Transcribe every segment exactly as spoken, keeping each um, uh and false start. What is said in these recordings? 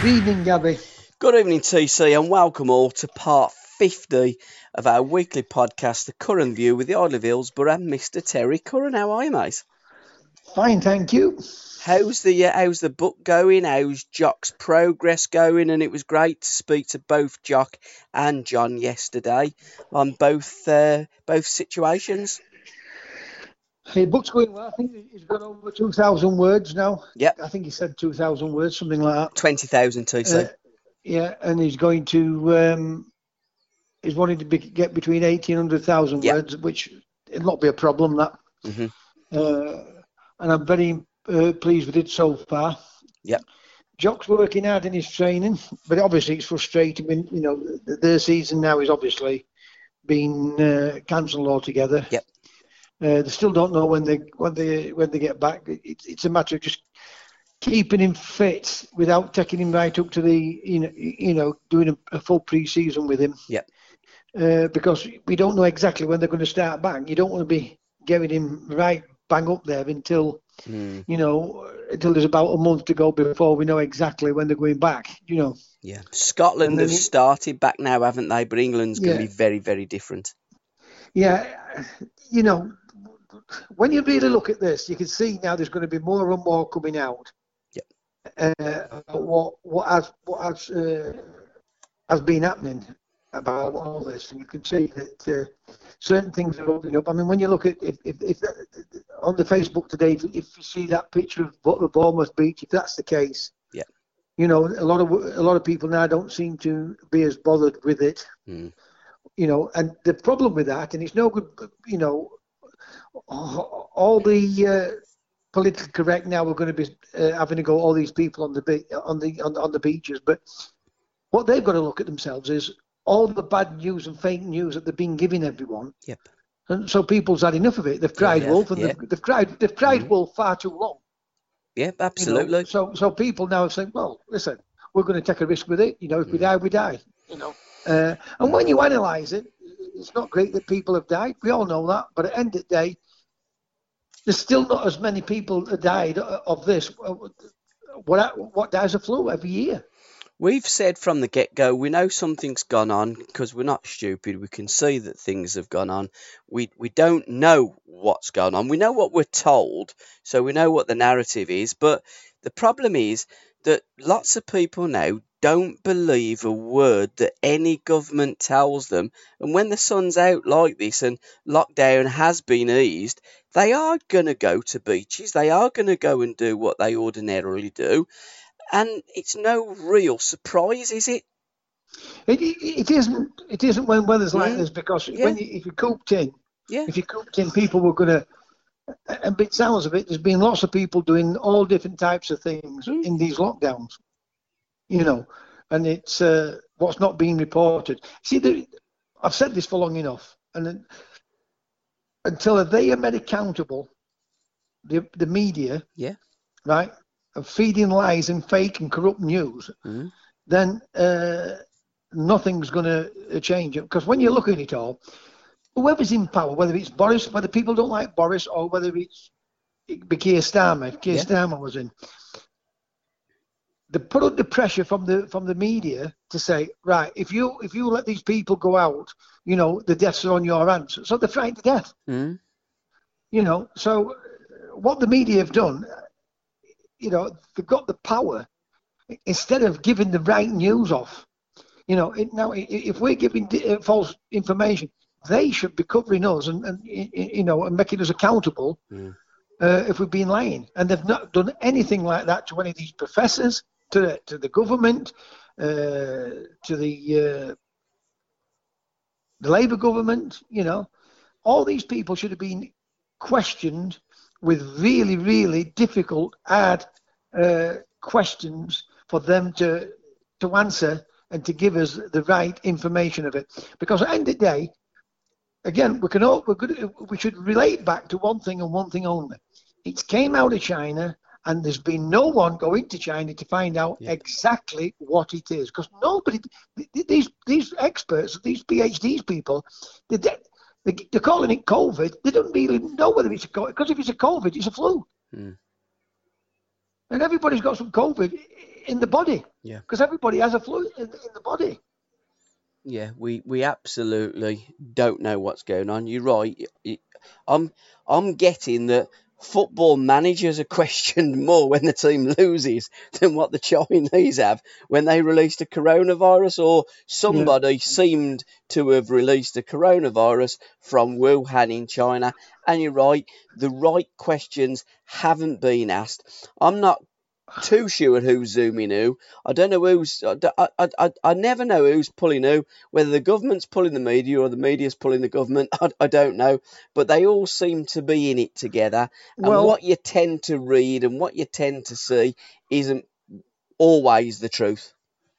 Good evening, Gabby. Good evening, T C, and welcome all to part fifty of our weekly podcast, The Curran View, with the Isle of Hillsborough and Mister Terry Curran. How are you, mate? Fine, thank you. How's the uh, how's the book going? How's Jock's progress going? And it was great to speak to both Jock and John yesterday on both uh, both situations. The book's going well. I think he's got over two thousand words now. Yep. I think he said two thousand words, something like that. twenty thousand, T C. Uh, yeah, and he's going to, um, he's wanting to be, get between eighty and one hundred thousand yep. words, which it'll not be a problem, that. Mm-hmm. Uh, and I'm very uh, pleased with it so far. Yep. Jock's working hard in his training, but obviously it's frustrating. I mean, you know, their season now is obviously been uh, cancelled altogether. Yep. Uh, they still don't know when they when they when they get back. It, it's a matter of just keeping him fit without taking him right up to the you know you know doing a, a full pre-season with him. Yeah. Uh, because we don't know exactly when they're going to start back. You don't want to be getting him right bang up there until mm. you know until there's about a month to go before we know exactly when they're going back. You know. Yeah. Scotland have started back now, haven't they? But England's going to yeah. be very very different. Yeah. You know. When you really look at this, you can see now there's going to be more and more coming out. Yeah. Uh, what what has what has uh, has been happening about all this, and you can see that uh, certain things are opening up. I mean, when you look at if if, if that, on the Facebook today, if, if you see that picture of the Bournemouth beach, if that's the case, yeah, you know, a lot of a lot of people now don't seem to be as bothered with it. Mm. You know, and the problem with that, and it's no good, you know. All the uh, politically correct now we're going to be uh, having to go all these people on the be- on the on, on the beaches, but what they've got to look at themselves is all the bad news and fake news that they've been giving everyone. Yep. And so people's had enough of it. They've cried yeah, wolf, and yeah. they've, they've cried they've cried mm-hmm. wolf far too long. Yep, absolutely. You know? So so people now are saying, well, listen, we're going to take a risk with it. You know, if mm. we die, we die. You know, uh, and when you analyse it. It's not great that people have died. We all know that. But at the end of the day, there's still not as many people that died of this. What, what dies of flu every year? We've said from the get-go, we know something's gone on because we're not stupid. We can see that things have gone on. We we don't know what's gone on. We know what we're told, so we know what the narrative is. But the problem is that lots of people now don't believe a word that any government tells them. And when the sun's out like this and lockdown has been eased, they are going to go to beaches. They are going to go and do what they ordinarily do. And it's no real surprise, is it? It, it, it isn't It isn't when weather's yeah. like this, because yeah. when you, if you're cooped in, yeah. if you're cooped in, people were going to, and by the sounds of it, there's been lots of people doing all different types of things mm. in these lockdowns. You know, and it's uh, what's not being reported. See, the, I've said this for long enough, and then, until they are made accountable, the the media, yeah, right, of feeding lies and fake and corrupt news, mm-hmm. then uh, nothing's going to change it. Because when you look at it all, whoever's in power, whether it's Boris, whether people don't like Boris, or whether it's it be Keir Starmer, if Keir yeah. Starmer was in. They put up the pressure from the from the media to say, right, if you if you let these people go out, you know, the deaths are on your hands. So they're frightened to death. Mm. You know, so what the media have done, you know, they've got the power. Instead of giving the right news off, you know, it, now if we're giving false information, they should be covering us and, and you know, and making us accountable mm. uh, if we've been lying. And they've not done anything like that to any of these professors. To the, to the government, uh, to the uh, the Labour government, you know, all these people should have been questioned with really, really difficult, hard uh, questions for them to to answer and to give us the right information of it. Because at the end of the day, again, we can all, we're good, we should relate back to one thing and one thing only. It came out of China, and there's been no one going to China to find out yeah. exactly what it is. Because nobody, these these experts, these PhDs people, they, they, they're calling it COVID. They don't really know whether it's a COVID, because if it's a COVID, it's a flu. Mm. And everybody's got some COVID in the body. Yeah. Because everybody has a flu in, in the body. Yeah, we, we absolutely don't know what's going on. You're right. I'm I'm getting that football managers are questioned more when the team loses than what the Chinese have when they released a coronavirus, or somebody yeah. seemed to have released a coronavirus from Wuhan in China. And you're right, the right questions haven't been asked. I'm not too sure who's zooming who. I don't know who's. I, I, I, I never know who's pulling who, whether the government's pulling the media or the media's pulling the government. I, I don't know. But they all seem to be in it together. And well, what you tend to read and what you tend to see isn't always the truth.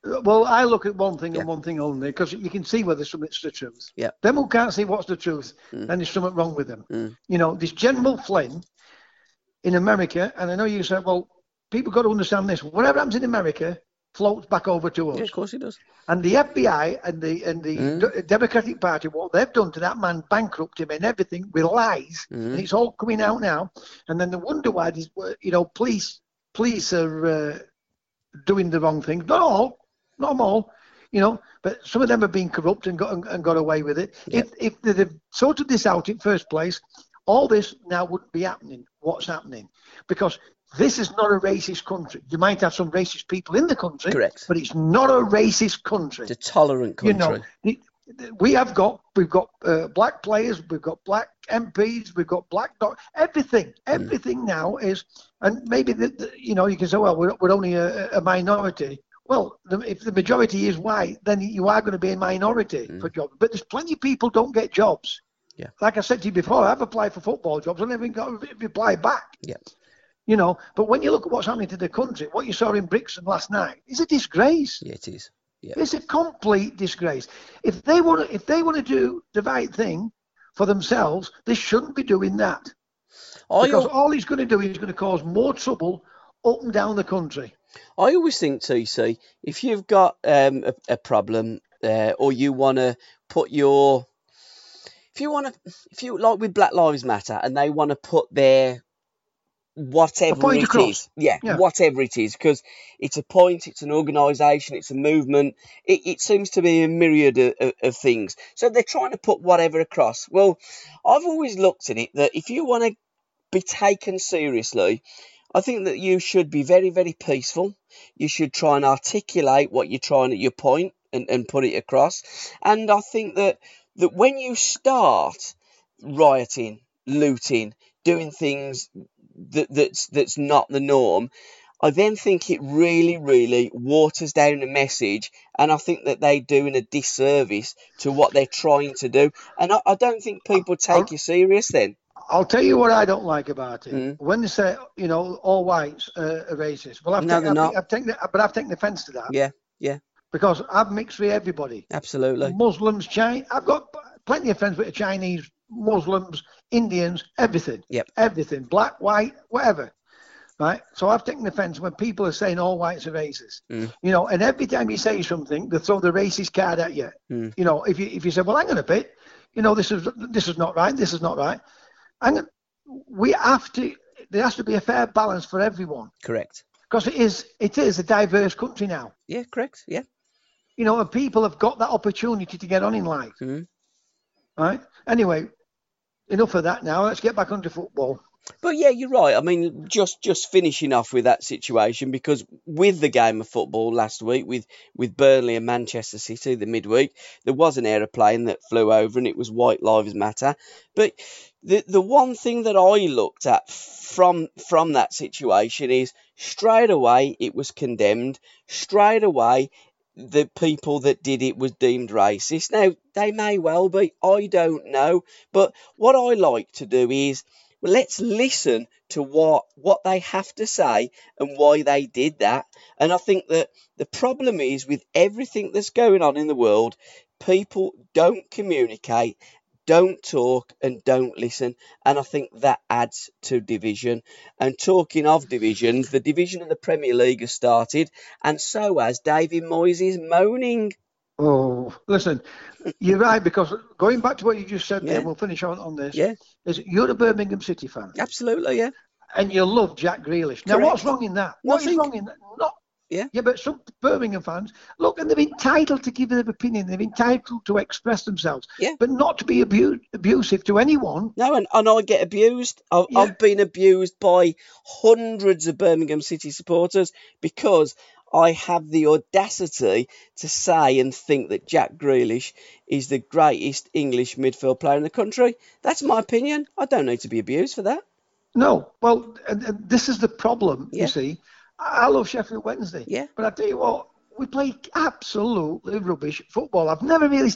Well, I look at one thing yeah. and one thing only, because you can see whether something's the truth. Yeah. Them who can't see what's the truth, mm. then there's something wrong with them. Mm. You know, this General Flynn in America, and I know you said, well, people got to understand this. Whatever happens in America floats back over to us. Yeah, of course it does. And the F B I and the and the mm. Democratic Party, what they've done to that man, bankrupt him and everything with lies, mm. and it's all coming out now. And then they wonder why these, you know, police police are uh, doing the wrong things. Not all, not all, you know, but some of them have been corrupt and got and got away with it. Yeah. If if they've sorted this out in first place, all this now wouldn't be happening. What's happening? Because this is not a racist country. You might have some racist people in the country, correct, but it's not a racist country. It's a tolerant country. You know, we have got, we've got uh, black players, we've got black M Ps, we've got black, doc- everything, everything mm. now is, and maybe, the, the, you know, you can say, well, we're, we're only a, a minority. Well, the, if the majority is white, then you are going to be a minority mm. for jobs. But there's plenty of people don't get jobs. Yeah. Like I said to you before, I've applied for football jobs. I've never even got a reply back. Yeah. You know, but when you look at what's happening to the country, what you saw in Brixton last night is a disgrace. Yeah, it is. Yeah. It's a complete disgrace. If they want, if they want to do the right thing for themselves, they shouldn't be doing that. Are because you... all he's going to do is going to cause more trouble up and down the country. I always think, T C, if you've got um, a, a problem uh, or you want to put your, if you want to, if you like with Black Lives Matter, and they want to put their whatever it across. is, yeah, yeah, whatever it is, because it's a point, it's an organisation, it's a movement. It, it seems to be a myriad of, of, of things. So they're trying to put whatever across. Well, I've always looked at it that if you want to be taken seriously, I think that you should be very, very peaceful. You should try and articulate what you're trying at your point and, and put it across. And I think that that when you start rioting, looting, doing things that, that's that's not the norm, I then think it really, really waters down the message, and I think that they're doing a disservice to what they're trying to do. And I, I don't think people take I'll, you serious then. I'll tell you what I don't like about it. Mm. When they say, you know, all whites uh, are racist. Well, I've no, taken, they're I've, not. I've taken, but I've taken offence to that. Yeah, yeah. Because I've mixed with everybody. Absolutely. Muslims, Chinese. I've got plenty of friends with the Chinese, Muslims, Indians, everything. Yep. Everything. Black, white, whatever. Right? So I've taken offence when people are saying all whites are racist. Mm. You know, and every time you say something, they throw the racist card at you. Mm. You know, if you if you say, well, hang on a bit, you know, this is this is not right, this is not right. And we have to, there has to be a fair balance for everyone. Correct. Because it is it is a diverse country now. Yeah, correct. Yeah. You know, and people have got that opportunity to get on in life. Mm. Right? Anyway, enough of that now. Let's get back onto football. But yeah, you're right. I mean, just just finishing off with that situation, because with the game of football last week with, with Burnley and Manchester City, the midweek, there was an aeroplane that flew over and it was White Lives Matter. But the the one thing that I looked at from from that situation is straight away it was condemned. Straight away the people that did it was deemed racist. Now, they may well be. I don't know. But what I like to do is, well, let's listen to what, what they have to say and why they did that. And I think that the problem is with everything that's going on in the world, people don't communicate, don't talk and don't listen. And I think that adds to division. And talking of divisions, the division of the Premier League has started. And so has David Moyes' moaning. Oh, listen, you're right, because going back to what you just said yeah. there, we'll finish on, on this, yeah. is you're a Birmingham City fan. Absolutely, yeah. And you love Jack Grealish. Correct. Now, what's wrong in that? What Nothing. is wrong in that? Not, yeah. yeah, but some Birmingham fans, look, and they're entitled to give their opinion. They're entitled to express themselves, yeah. but not to be abu- abusive to anyone. No, and, and I get abused. I've, yeah. I've been abused by hundreds of Birmingham City supporters because I have the audacity to say and think that Jack Grealish is the greatest English midfield player in the country. That's my opinion. I don't need to be abused for that. No. Well, and, and this is the problem, yeah. you see. I love Sheffield Wednesday. Yeah. But I tell you what, we play absolutely rubbish football. I've never really...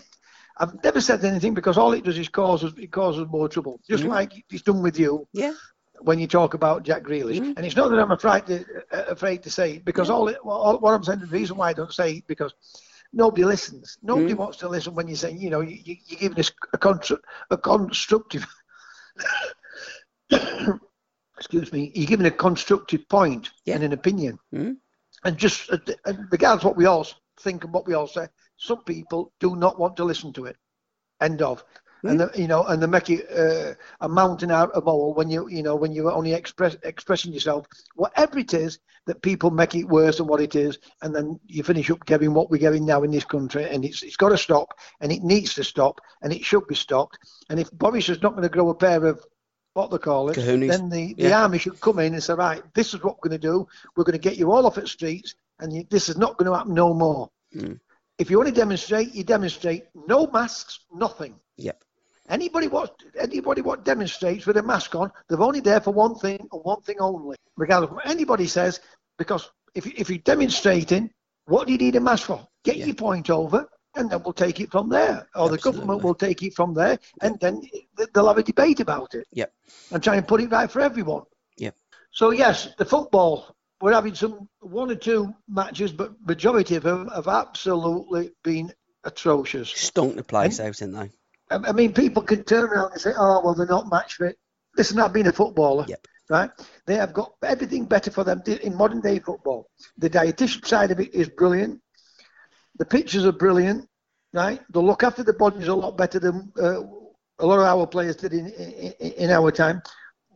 I've never said anything because all it does is cause us, it causes more trouble. Just mm. like it's done with you. Yeah. When you talk about Jack Grealish, mm-hmm. and it's not that I'm afraid to, uh, afraid to say it, because yeah. all, it, all what I'm saying, the reason why I don't say it, because nobody listens. Nobody mm-hmm. wants to listen when you're saying, you know, you, you're giving us a, constru- a constructive, excuse me, you're giving a constructive point yeah. and an opinion. Mm-hmm. And just uh, and regardless what we all think and what we all say, some people do not want to listen to it. End of. And the, you know, and they make it uh, a mountain out of a mole when you, you know, when you're only express, expressing yourself, whatever it is, that people make it worse than what it is, and then you finish up getting what we're getting now in this country, and it's it's got to stop, and it needs to stop, and it should be stopped. And if Boris is not going to grow a pair of what they call it, Cahoonies. then the, the yeah. army should come in and say, right, this is what we're going to do. We're going to get you all off at streets, and you, this is not going to happen no more. Mm. If you want to demonstrate, you demonstrate. No masks, nothing. Yep. Anybody what anybody what demonstrates with a mask on, they're only there for one thing and one thing only, regardless of what anybody says. Because if if you're demonstrating, what do you need a mask for? Get yeah. your point over, and then we'll take it from there, or Absolutely. the government will take it from there, and then they'll have a debate about it. Yep. And try and put it right for everyone. Yep. So yes, the football. We're having some one or two matches, but majority of them have absolutely been atrocious. Stunk the place and, out, didn't they? I mean, people can turn around and say, oh, well, they're not match fit. Listen, I've been a footballer, yep. right? They have got everything better for them in modern-day football. The dietitian side of it is brilliant. The pitches are brilliant, right? They look after the bodies a lot better than uh, a lot of our players did in, in, in our time.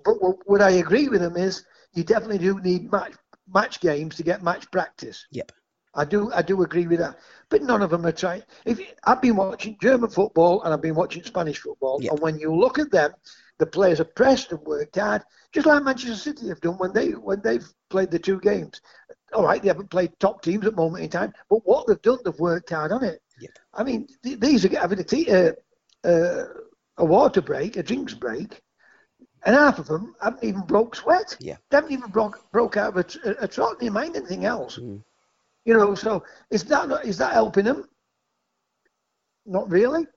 But what I agree with them is you definitely do need match, match games to get match practice. Yep. I do I do agree with that. But none of them are trying. If I've been watching German football and I've been watching Spanish football. Yep. And when you look at them, the players are pressed and worked hard, just like Manchester City have done when, they, when they've played the two games. All right, they haven't played top teams at the moment in time, but what they've done, they've worked hard on it. Yep. I mean, th- these are having a, tea, uh, uh, a water break, a drinks break, and half of them haven't even broke sweat. Yeah. They haven't even broke, broke out of a, tr- a trot in their mind, anything else. Mm. You know, so is that not, is that helping them? Not really.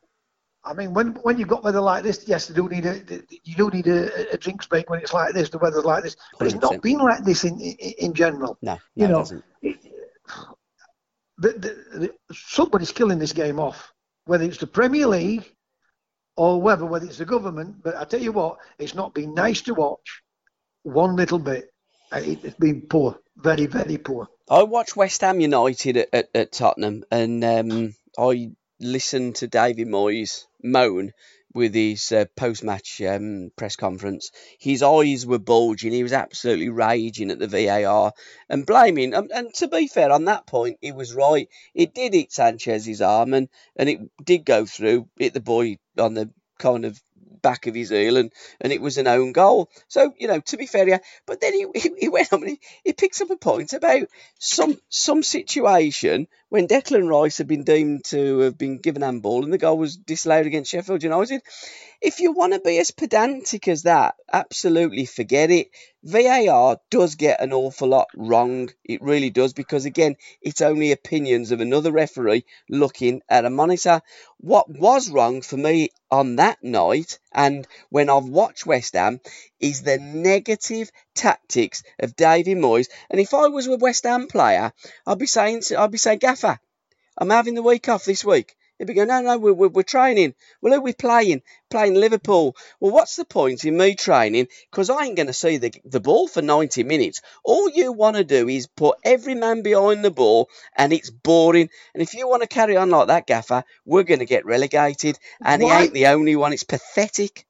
I mean, when when you've got weather like this, yes, you do need a you do need a, a drinks break when it's like this, the weather's like this. But one hundred percent. It's not been like this in in, in general. No, no, you know, it doesn't. It, the, the, the, somebody's killing this game off, whether it's the Premier League or whether whether it's the government. But I tell you what, it's not been nice to watch one little bit. It's been poor, very, very poor. I watched West Ham United at, at, at Tottenham, and um, I listened to David Moyes moan with his uh, post-match um, press conference. His eyes were bulging. He was absolutely raging at the V A R and blaming. And, and to be fair, on that point, he was right. It did hit Sanchez's arm, and, and it did go through, hit the boy on the kind of back of his heel, and, and it was an own goal. So, you know, to be fair, yeah. But then he he went on and he, he picks up a point about some some situation when Declan Rice had been deemed to have been given handball and the goal was disallowed against Sheffield United. If you want to be as pedantic as that, absolutely forget it. V A R does get an awful lot wrong. It really does, because, again, it's only opinions of another referee looking at a monitor. What was wrong for me on that night, and when I've watched West Ham, is the negative tactics of David Moyes. And if I was a West Ham player, I'd be saying, I'd be saying, Gaffer, I'm having the week off this week. He'd be going, no, no, we're, we're training. Well, who are we playing? Playing Liverpool. Well, what's the point in me training? Because I ain't going to see the, the ball for ninety minutes. All you want to do is put every man behind the ball, and it's boring. And if you want to carry on like that, Gaffer, we're going to get relegated. And what? He ain't the only one. It's pathetic.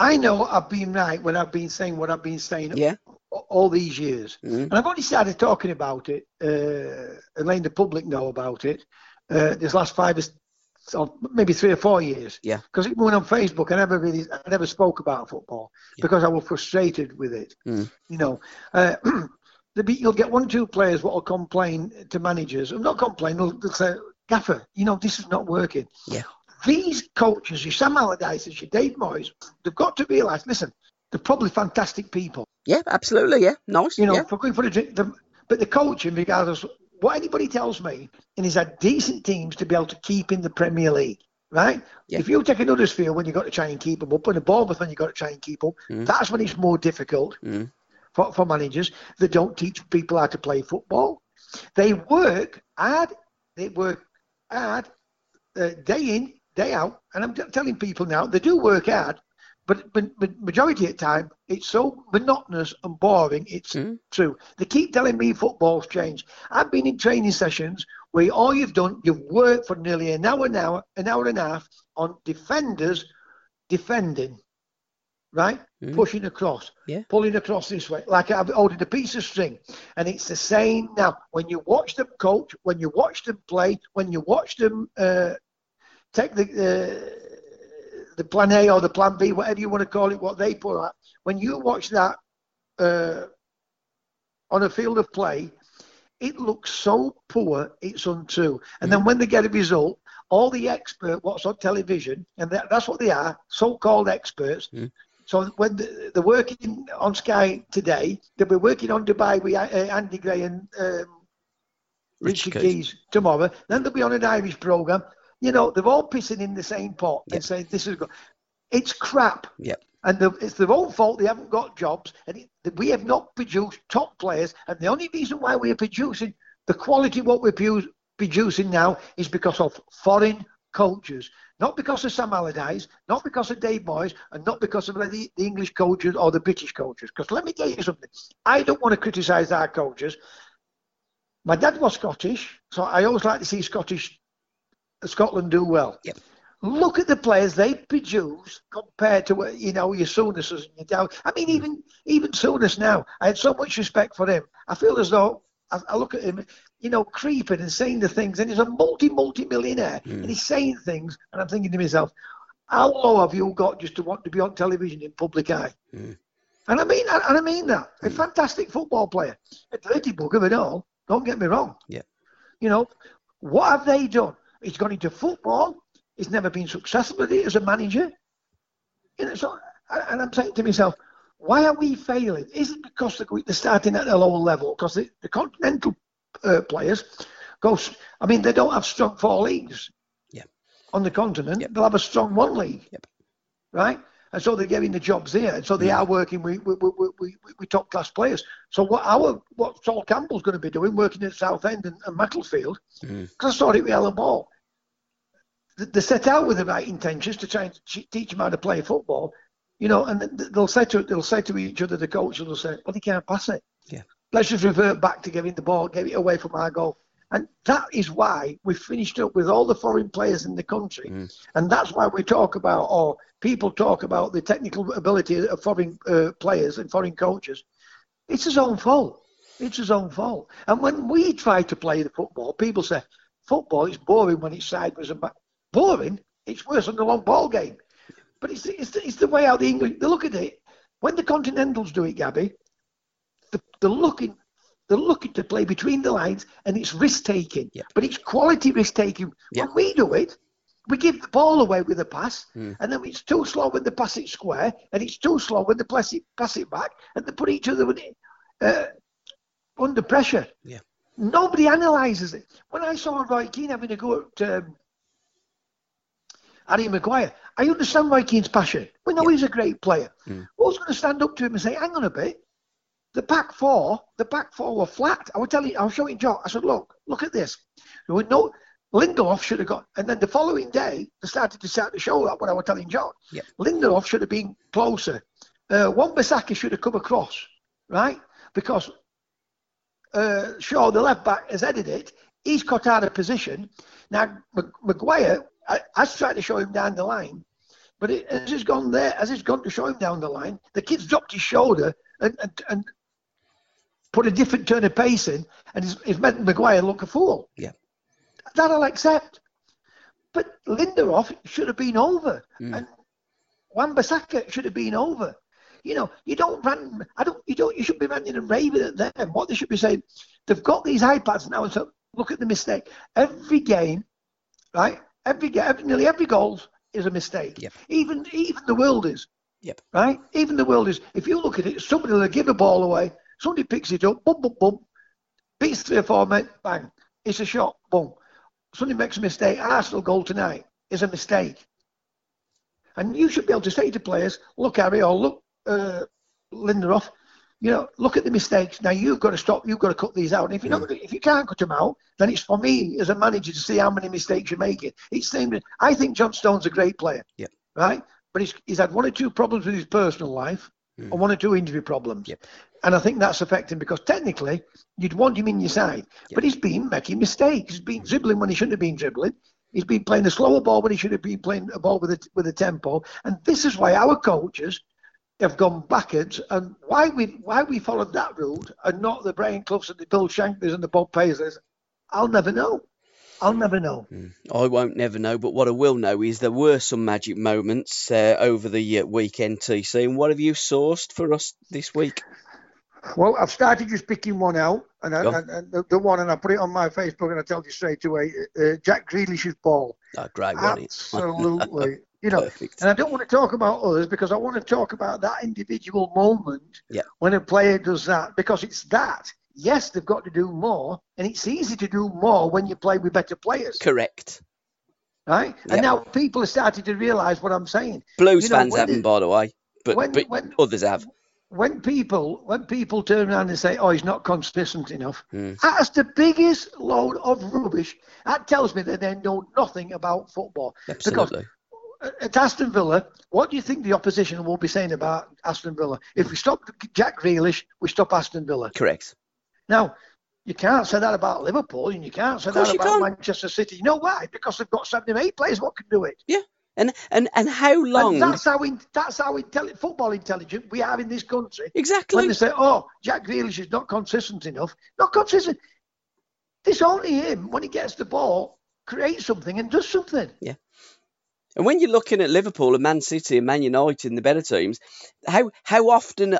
I know I've been right when I've been saying what I've been saying yeah. all these years. Mm-hmm. And I've only started talking about it uh, and letting the public know about it uh, this last five or So maybe three or four years. Yeah. Because it went on Facebook. I never really, I never spoke about football yeah. because I was frustrated with it. Mm. You know, uh, you'll get one or two players what will complain to managers. Not complain, they'll, they'll say, Gaffer, you know, this is not working. Yeah. These coaches, your Sam Allardyce and your Dave Moyes, they've got to realise, listen, they're probably fantastic people. Yeah, absolutely. Yeah. Nice. You know, yeah. for going for a drink, the, but the coaching, regardless. What anybody tells me, and he's had decent teams to be able to keep in the Premier League, right? Yeah. If you take an Huddersfield when you've got to try and keep them up, and a Bournemouth when you've got to try and keep them, mm. that's when it's more difficult mm. for, for managers that don't teach people how to play football. They work hard. They work hard uh, day in, day out. And I'm t- telling people now, they do work hard, but, but, but majority of the time, it's so monotonous and boring, it's mm. true. They keep telling me football's changed. I've been in training sessions where all you've done, you've worked for nearly an hour, an hour, an hour and a half on defenders defending, right? Mm. Pushing across, yeah. pulling across this way, like I've holding a piece of string. And it's the same now. When you watch them coach, when you watch them play, when you watch them uh, take the... Uh, the plan A or the plan B, whatever you want to call it, what they put out. When you watch that uh, on a field of play, it looks so poor, it's untrue. And mm. then when they get a result, all the expert, what's on television, and that, that's what they are, so-called experts. Mm. So when the, they're working on Sky today, they'll be working on Dubai with uh, Andy Gray and um, Richard Keys tomorrow. Then they'll be on an Irish programme. You know, they're all pissing in the same pot yep. and saying, this is good. It's crap. Yep. And the, it's their own fault they haven't got jobs. And it, we have not produced top players. And the only reason why we're producing the quality what we're pu- producing now is because of foreign coaches. Not because of Sam Allardyce, not because of Dave Moyes, and not because of the, the English coaches or the British coaches. Because let me tell you something. I don't want to criticise our coaches. My dad was Scottish, so I always like to see Scottish Scotland do well. Yep. Look at the players they produce compared to, you know, your Souness and your Dow. I mean, even even Souness now, I had so much respect for him. I feel as though I, I look at him, you know, creeping and saying the things, and he's a multi multi millionaire, mm. and he's saying things, and I'm thinking to myself, how low have you got just to want to be on television in public eye? Mm. And I mean, and I mean that a mm. fantastic football player, a dirty bug of it all. Don't get me wrong. Yeah, you know, what have they done? He's gone into football. He's never been successful at it as a manager. You know, so, and I'm saying to myself, why are we failing? Is it because they're starting at a lower level? Because the, the continental uh, players go, I mean, they don't have strong four leagues yep. on the continent. Yep. They'll have a strong one league, yep. right? And so they're getting the jobs there. And so they yeah. are working with, with, with, with, with top-class players. So what our what Saul Campbell's going to be doing, working at Southend and, and Macclesfield, because mm. I saw it with Alan Ball. They, they set out with the right intentions to try and teach them how to play football, you know, and they'll say to they'll say to each other, the coach will say, well, they can't pass it. Yeah. Let's just revert back to giving the ball, give it away from our goal. And that is why we finished up with all the foreign players in the country. Mm. And that's why we talk about, or people talk about the technical ability of foreign uh, players and foreign coaches. It's his own fault. It's his own fault. And when we try to play the football, people say, football is boring when it's sideways and back. Boring? It's worse than the long ball game. But it's, it's, it's the way out the English, they look at it. When the Continentals do it, Gabby, the, they're looking They're looking to play between the lines, and it's risk-taking. Yeah. But it's quality risk-taking. Yeah. When we do it, we give the ball away with a pass, mm. and then it's too slow when they pass it square, and it's too slow when they pass it, pass it back, and they put each other uh, under pressure. Yeah. Nobody analyses it. When I saw Roy Keane having a go at um, Harry Maguire, I understand Roy Keane's passion. We know yeah. he's a great player. Mm. Who's going to stand up to him and say, hang on a bit, the back four, the back four were flat. I was telling, I was showing John, I said, look, look at this. There were no, Lindelöf should have got, and then the following day, they started to start to show that what I was telling John. Yeah. Lindelöf should have been closer. Uh, Wan-Bissaka should have come across, right? Because uh, Shaw, the left back, has headed it. He's cut out of position. Now, Maguire, I, I tried to show him down the line, but it, as it's gone there, as it's gone to show him down the line, the kid's dropped his shoulder and and, and put a different turn of pace in, and it's, it's made Maguire look a fool. Yeah. That I'll accept. But Lindelöf should have been over. Mm. And Wan-Bissaka should have been over. You know, you don't run, I don't, you don't, you shouldn't be running and raving at them. What they should be saying, they've got these iPads now, and so look at the mistake. Every game, right? Every game, every, nearly every goal is a mistake. Yep. Even even the world is. Yep. Right? Even the world is. If you look at it, somebody will give a ball away, somebody picks it up, bum, bum, bum, beats three or four men, bang. It's a shot, boom. Somebody makes a mistake. Arsenal goal tonight is a mistake. And you should be able to say to players, look, Harry, or look, uh, Lindelöf, you know, look at the mistakes. Now, you've got to stop. You've got to cut these out. And if, you're mm. not, if you can't cut them out, then it's for me as a manager to see how many mistakes you're making. It's same, I think John Stone's a great player, yeah. right? But he's, he's had one or two problems with his personal life mm. and one or two injury problems. Yeah. And I think that's affecting, because technically you'd want him in your side. Yep. But he's been making mistakes. He's been dribbling when he shouldn't have been dribbling. He's been playing a slower ball when he should have been playing a ball with a, with a tempo. And this is why our coaches have gone backwards, and why we why we followed that route and not the Brian Cloughs and the Bill Shankleys and the Bob Paisleys. I'll never know. I'll never know. I won't never know, but what I will know is there were some magic moments uh, over the uh, weekend, T C. And what have you sourced for us this week? Well, I've started just picking one out, and, I, and, and the, the one, and I put it on my Facebook, and I tell you straight away, uh, Jack Grealish's ball. Oh, great, wasn't it? Absolutely. You know, perfect. And I don't want to talk about others, because I want to talk about that individual moment yeah. when a player does that, because it's that. Yes, they've got to do more, and it's easy to do more when you play with better players. Correct. Right? Yep. And now people are starting to realise what I'm saying. Blues you know, fans haven't, by the way, but, when, but when, others have. When people when people turn around and say, oh, he's not consistent enough, mm. that's the biggest load of rubbish. That tells me that they know nothing about football. Absolutely. Because at Aston Villa, what do you think the opposition will be saying about Aston Villa? If we stop Jack Grealish, we stop Aston Villa. Correct. Now, you can't say that about Liverpool, and you can't say that about Manchester City. You know why? Because they've got seventy-eight players what can do it. Yeah. And, and and how long? And that's how in, that's how intelli- football intelligent we have in this country. Exactly. When they say, "Oh, Jack Grealish is not consistent enough," not consistent. It's only him when he gets the ball, creates something and does something. Yeah. And when you're looking at Liverpool and Man City and Man United and the better teams, how how often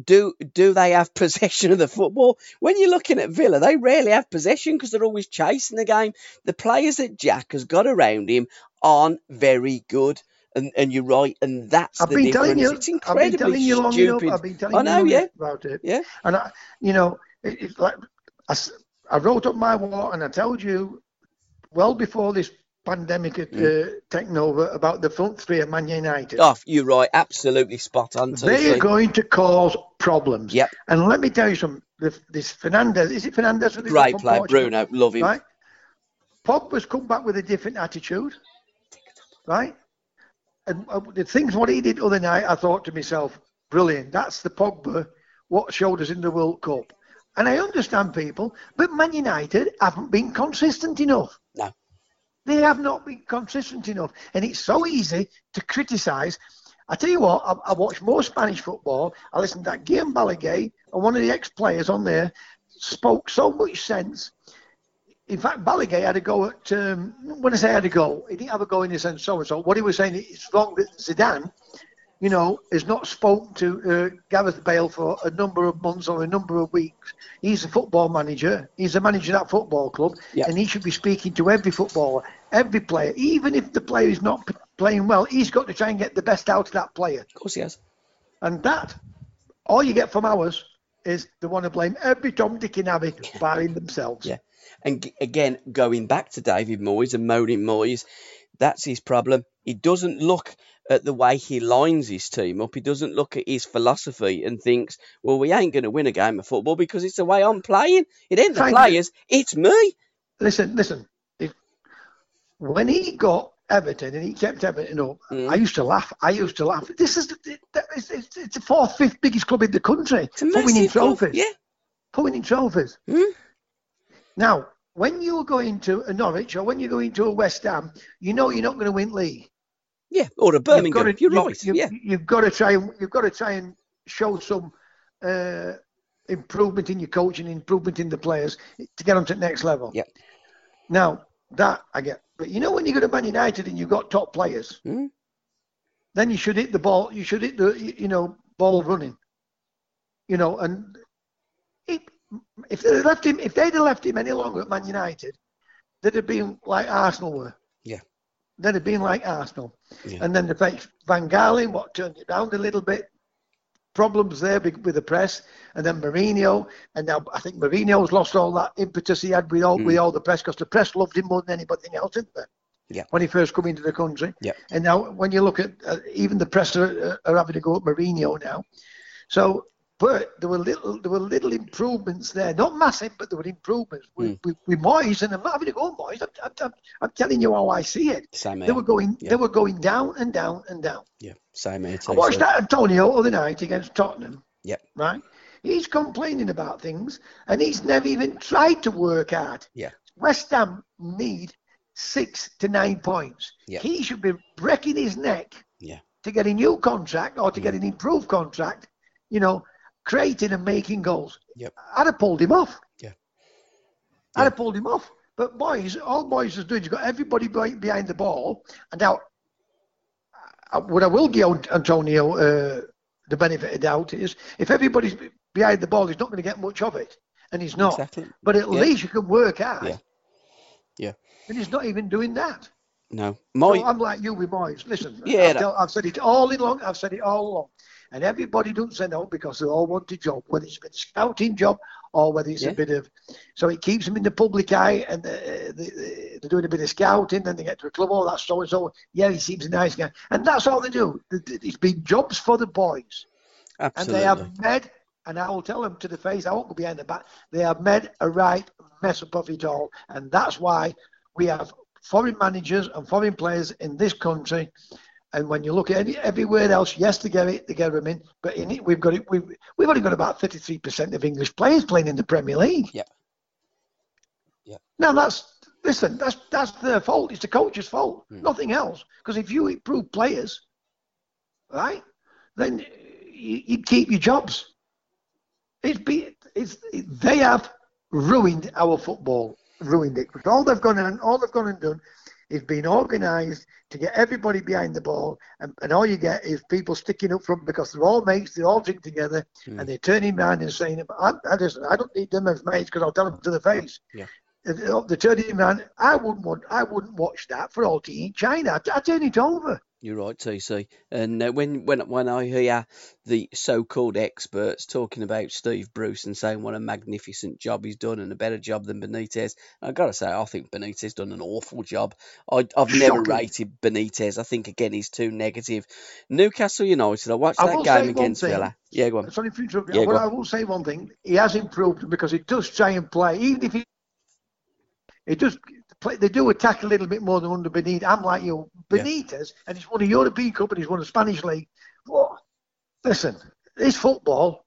do do they have possession of the football? When you're looking at Villa, they rarely have possession because they're always chasing the game. The players that Jack has got around him aren't very good, and and you're right, and that's I've the been difference. Telling you, it's incredibly I've been telling you long stupid. Enough. I've been telling I know, you yeah. about it. Yeah, and I, you know, it, it's like I, I wrote up my wall, and I told you well before this pandemic had mm. uh, taken over about the front three of Man United. Oh, you're right, absolutely spot on. Totally. They are going to cause problems. Yep. And let me tell you something. This Fernandes, is it Fernandes? Or Great player, Bruno, love him. Right? Pogba's come back with a different attitude. Right? And uh, the things what he did the other night, I thought to myself, brilliant. That's the Pogba, what showed us in the World Cup. And I understand people, but Man United haven't been consistent enough. No. They have not been consistent enough. And it's so easy to criticise. I tell you what, I, I watch more Spanish football. I listened to that Guillaume Balaguer, and one of the ex-players on there spoke so much sense. In fact, Balaguer had a go at, um, when I say had a go, he didn't have a go in the sense so and so. What he was saying, it's wrong that Zidane you know, has not spoken to uh, Gareth Bale for a number of months or a number of weeks. He's a football manager. He's the manager of that football club. Yep. And he should be speaking to every footballer, every player. Even if the player is not p- playing well, he's got to try and get the best out of that player. Of course he has. And that, all you get from ours is they want to blame every Tom, Dick and Harry, barring themselves. Yeah. And g- again, going back to David Moyes and Moaning Moyes, that's his problem. He doesn't look at the way he lines his team up. He doesn't look at his philosophy and thinks, well, we ain't going to win a game of football because it's the way I'm playing. It ain't the Thank players, you. It's me. Listen, listen. If, when he got Everton and he kept Everton up, mm. I used to laugh. I used to laugh. This is it, it's, it's, it's the fourth, fifth biggest club in the country. It's a massive winning trophies. Yeah. For winning trophies. Mm. Now, when you're going to a Norwich or when you're going to a West Ham, you know you're not going to win league. Yeah, or a Birmingham. You've got to, you're you've, right. You've, yeah. you've got to try and you've got to try and show some uh, improvement in your coaching, improvement in the players to get them to the next level. Yeah. Now that I get, but you know when you go to Man United and you've got top players, mm-hmm. then you should hit the ball. You should hit the you know ball running. You know, and it, if they left him, if they'd have left him any longer at Man United, they'd have been like Arsenal were. Yeah. They'd have been like Arsenal. Yeah. And then the Van Gaal, what turned it around a little bit, problems there with the press, and then Mourinho, and now I think Mourinho's lost all that impetus he had with all, mm. with all the press, because the press loved him more than anybody else, didn't they? Yeah. When he first came into the country. Yeah. And now when you look at, uh, even the press are, are having to go at Mourinho now. So, but there were little there were little improvements there. Not massive, but there were improvements. With, mm. with, with Moyes, and I'm not having to go Moyes. I'm, I'm, I'm, I'm telling you how I see it. Same they were going yeah. They were going down and down and down. Yeah, same here. I watched so. that Antonio other night against Tottenham. Yeah. Right? He's complaining about things, and he's never even tried to work hard. Yeah. West Ham need six to nine points. Yeah. He should be breaking his neck yeah. to get a new contract or to mm. get an improved contract, you know, creating and making goals. Yep. I'd have pulled him off. Yeah. I'd yeah. have pulled him off. But boys, all boys is doing, you've got everybody behind the ball. And now, what I will give Antonio uh, the benefit of doubt is, if everybody's behind the ball, he's not going to get much of it. And he's not. Exactly. But at yeah. least you can work hard. Yeah. Yeah. And he's not even doing that. No. My... So I'm like you with boys. Listen, yeah, I've, that... tell, I've said it all along. I've said it all along. And everybody doesn't send out because they all want a job, whether it's a bit of scouting job or whether it's yeah. a bit of... So it keeps them in the public eye, and they're doing a bit of scouting, then they get to a club, oh, that's so-and-so. Yeah, he seems a nice guy. And that's all they do. It's been jobs for the boys. Absolutely. And they have made, and I will tell them to the face, I won't go behind the back, they have made a right mess up of it all. And that's why we have foreign managers and foreign players in this country. And when you look at any, everywhere else, yes, they get it, they get them in. But in it, we've got it. We've we've only got about thirty-three percent of English players playing in the Premier League. Yeah. Yeah. Now that's listen. That's that's their fault. It's the coach's fault. Mm. Nothing else. Because if you improve players, right, then you, you keep your jobs. It's be it's it, they have ruined our football. Ruined it. Because all they've gone and all they've gone and done. It's been organised to get everybody behind the ball, and, and all you get is people sticking up front because they're all mates, they all drink together, mm. and they're turning around and saying, I, I just, I don't need them as mates because I'll tell them to the face. Yeah. They're turning around. I wouldn't want, I wouldn't watch that for all to eat China. I, I turn it over. You're right, T C. And uh, when, when when I hear the so-called experts talking about Steve Bruce and saying what a magnificent job he's done and a better job than Benitez, I've got to say, I think Benitez done an awful job. I, I've never rated Benitez. I think, again, he's too negative. Newcastle United, I watched I that game against Villa. Yeah, go on. Sorry for interrupting. Yeah, well, I will say one thing. He has improved because he does try and play. Even if he... It does... Play, they do attack a little bit more than under Benitez. I'm like you, Benitez, yeah. and he's won a European Cup and he's won a Spanish League. Well, listen, it's football.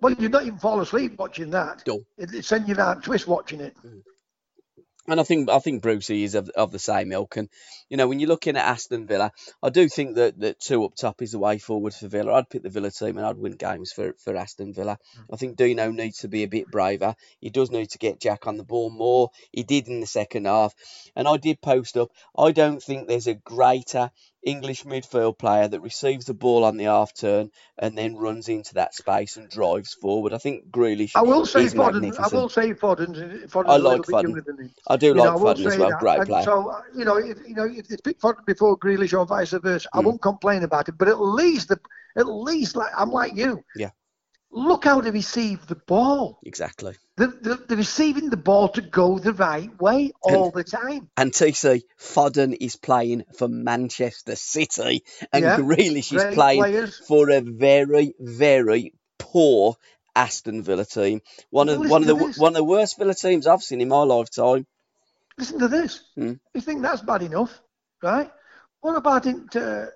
Well, you're not even fall asleep watching that. No. It, it's sending you that twist watching it. And I think I think Brucey is of, of the same ilk. And you know, when you're looking at Aston Villa, I do think that, that two up top is the way forward for Villa. I'd pick the Villa team and I'd win games for, for Aston Villa. I think Dino needs to be a bit braver. He does need to get Jack on the ball more. He did in the second half. And I did post up, I don't think there's a greater English midfield player that receives the ball on the half turn and then runs into that space and drives forward. I think Grealish I will say is Fodden, magnificent. I will say Fodden. Fodden's I like Fodden. I do you like know, Fodden as well. That. Great and player. So you know, if, you know, if it's picked Fodden before Grealish or vice versa, mm. I won't complain about it. But at least, the, at least, like I'm like you. Yeah. Look how they receive the ball. Exactly. They're, they're, they're receiving the ball to go the right way all and, the time. And T C, Fodden is playing for Manchester City and yeah, Grealish is playing players. for a very, very poor Aston Villa team. One of, one, of the, one of the worst Villa teams I've seen in my lifetime. Listen to this. Hmm. You think that's bad enough, right? What about it? Uh,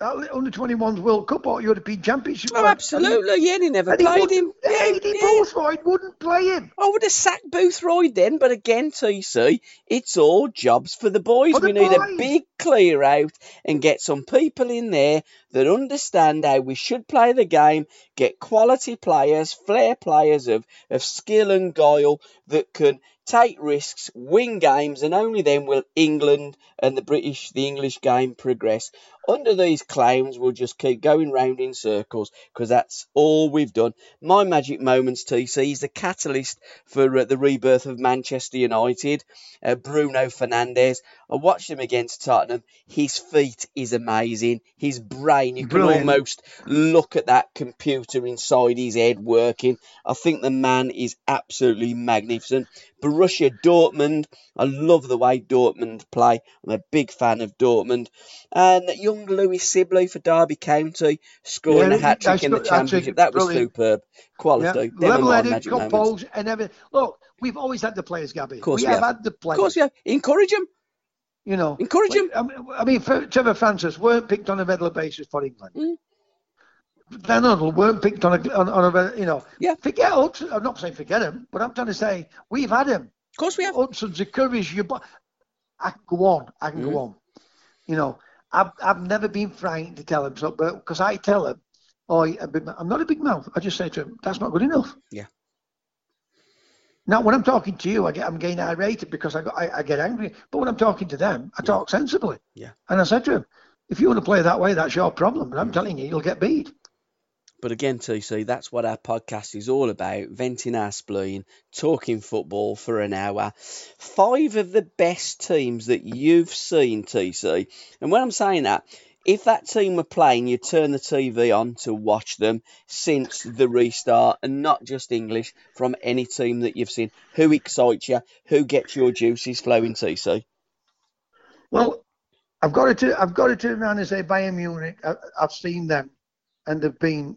That under twenty-ones World Cup or European Championship. Oh, absolutely. And yeah, they never played him. Yeah, yeah. Boothroyd wouldn't play him. I would have sacked Boothroyd then, but again, T C, it's all jobs for the boys. For the we boys. need a big clear out and get some people in there that understand how we should play the game, get quality players, flair players of, of skill and guile that can take risks, win games, and only then will England and the British, the English game progress. Under these clowns, we'll just keep going round in circles because that's all we've done. My magic moments, T C, is the catalyst for uh, the rebirth of Manchester United. Uh, Bruno Fernandes, I watched him against Tottenham. His feet is amazing. His brain, you Brilliant. can almost look at that computer inside his head working. I think the man is absolutely magnificent. Borussia Dortmund, I love the way Dortmund play. I'm a big fan of Dortmund. And young Louis Sibley for Derby County, scoring yeah, a hat-trick in the Championship. That was brilliant. superb. Quality. Yeah. Level-headed, composed and everything. Look, we've always had the players, Gabby. Of course we, we have. have had the players. Of course we have. Encourage them. You know. Encourage them. I mean, Trevor Francis weren't picked on a regular basis for England. Mm. Van Arnold weren't picked on a, on, on a, you know. Yeah. Forget Hudson. I'm not saying forget him, but I'm trying to say we've had him. Of course we have. Hudson, Zakaria, your bo- I can go on. I can mm. go on. You know, I've, I've never been frightened to tell him so, but because I tell him, oh, I'm not a big mouth. I just say to him, that's not good enough. Yeah. Now, when I'm talking to you, I get, I'm getting irritated because I, got, I, I get angry. But when I'm talking to them, I yeah. talk sensibly. Yeah. And I said to him, if you want to play that way, that's your problem. And I'm mm. telling you, you'll get beat. But again, T C, that's what our podcast is all about, venting our spleen, talking football for an hour. Five of the best teams that you've seen, T C. And when I'm saying that, if that team were playing, you turn the T V on to watch them since the restart, and not just English, from any team that you've seen. Who excites you? Who gets your juices flowing, T C? Well, I've got to, I've got to turn around and say Bayern Munich. I, I've seen them, and they've been...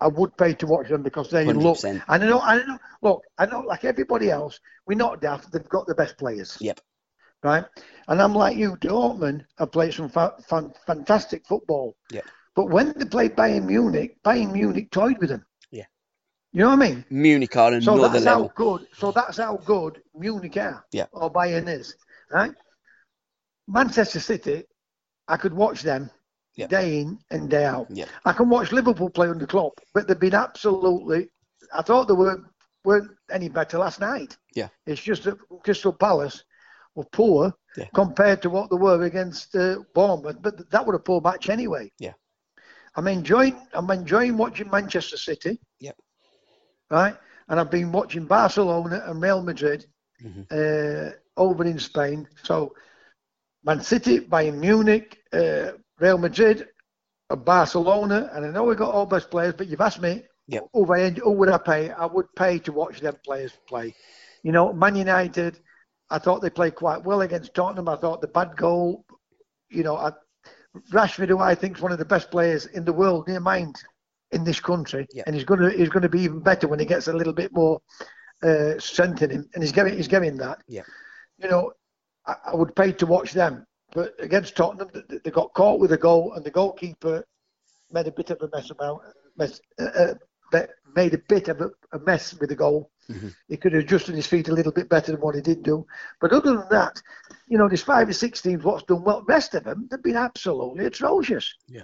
I would pay to watch them because they look. And I know, I know. Look, I know. Like everybody else, we're not daft. They've got the best players. Yep. Right. And I'm like you, Dortmund have played some fa- fan- fantastic football. Yeah. But when they played Bayern Munich, Bayern Munich toyed with them. Yeah. You know what I mean? Munich are another level. So that's how good. So that's how good Munich are. Yeah. Or Bayern is. Right. Manchester City, I could watch them. Yep. Day in and day out. Yep. I can watch Liverpool play under Klopp, but they've been absolutely... I thought they weren't, weren't any better last night. Yeah. It's just that Crystal Palace were poor yeah. compared to what they were against uh, Bournemouth, but that was a poor match anyway. Yeah. I'm enjoying I'm enjoying watching Manchester City. Yep. Right? And I've been watching Barcelona and Real Madrid mm-hmm. uh, over in Spain. So, Man City, Bayern Munich... Uh, Real Madrid, Barcelona, and I know we've got all best players, but you've asked me yep. who, I, who would I pay? I would pay to watch them players play. You know, Man United, I thought they played quite well against Tottenham. I thought the bad goal, you know, I, Rashford, who I think is one of the best players in the world, near mind, in this country, yep. and he's going to he's going to be even better when he gets a little bit more uh, strength in him, and he's getting, he's getting that. Yep. You know, I, I would pay to watch them. But against Tottenham, they got caught with a goal, and the goalkeeper made a bit of a mess about mess, uh, uh, made a bit of a, a mess with the goal. Mm-hmm. He could have adjusted his feet a little bit better than what he did do. But other than that, you know, there's five or six teams what's done well. The rest of them, they've been absolutely atrocious. Yeah.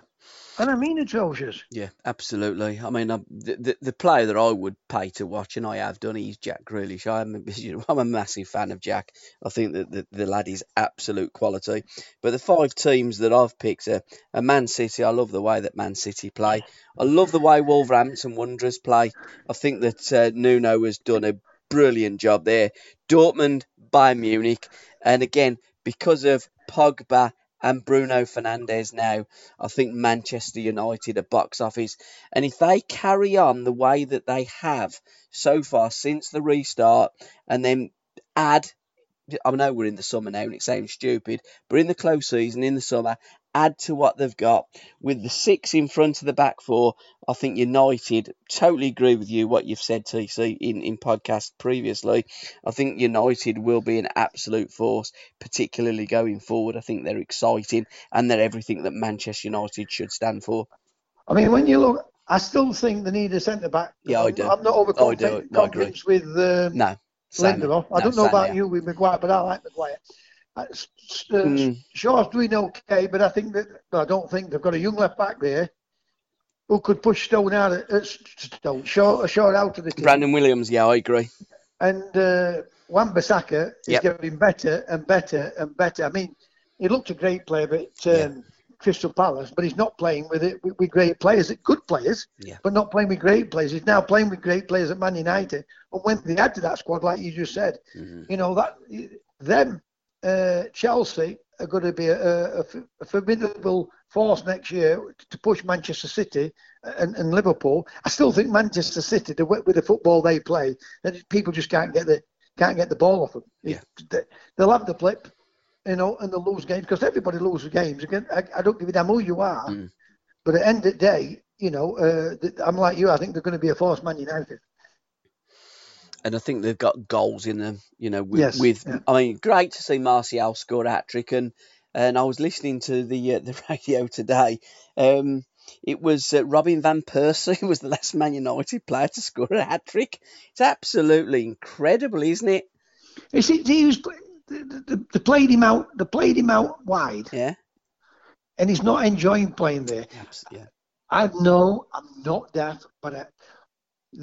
And I mean atrocious. Yeah, absolutely. I mean, I, the the player that I would pay to watch, and I have done, he's Jack Grealish. I'm a, you know, I'm a massive fan of Jack. I think that the, the lad is absolute quality. But the five teams that I've picked are, are Man City. I love the way that Man City play. I love the way Wolverhampton Wanderers play. I think that uh, Nuno has done a brilliant job there. Dortmund, Bayern Munich. And again, because of Pogba and Bruno Fernandes now, I think Manchester United are box office. And if they carry on the way that they have so far since the restart, and then add, I know we're in the summer now and it sounds stupid, but in the close season, in the summer, add to what they've got with the six in front of the back four, I think United, totally agree with you what you've said, T C, in, in podcasts previously. I think United will be an absolute force, particularly going forward. I think they're exciting and they're everything that Manchester United should stand for. I mean, when you look, I still think they need a centre-back. Yeah, I do. I'm not overconfident no, with um, no, Lindelöf. I no, don't know Sam, about yeah. you with Maguire, but I like Maguire. Uh, mm. Shaw's doing okay, but I think that I don't think they've got a young left back there who could push Stone out of uh, Stone Shaw, Shaw out of the team. Brandon Williams, yeah, I agree. And uh, Wan-Bissaka is yep. getting better and better and better. I mean, he looked a great player, but um, yeah. Crystal Palace, but he's not playing with it with, with great players, good players, yeah. but not playing with great players. He's now playing with great players at Man United. And when they add to that squad, like you just said, mm-hmm. you know that them. Uh, Chelsea are going to be a, a, a formidable force next year to push Manchester City and, and Liverpool. I still think Manchester City, the, with the football they play, that people just can't get the can't get the ball off them. Yeah. They, they'll have the flip, you know, and they'll lose games because everybody loses games. Again, I, I don't give a damn who you are, mm. but at the end of the day, you know, uh, I'm like you. I think they're going to be a force, Man United. And I think they've got goals in them, you know, with, yes, with yeah. I mean, great to see Martial score a hat-trick. And, and I was listening to the uh, the radio today. Um, it was uh, Robin Van Persie was the last Man United player to score a hat-trick. It's absolutely incredible, isn't it? It's, it he was, they, played him out, they played him out wide. Yeah. And he's not enjoying playing there. Yeah. I know I'm not that, but... I,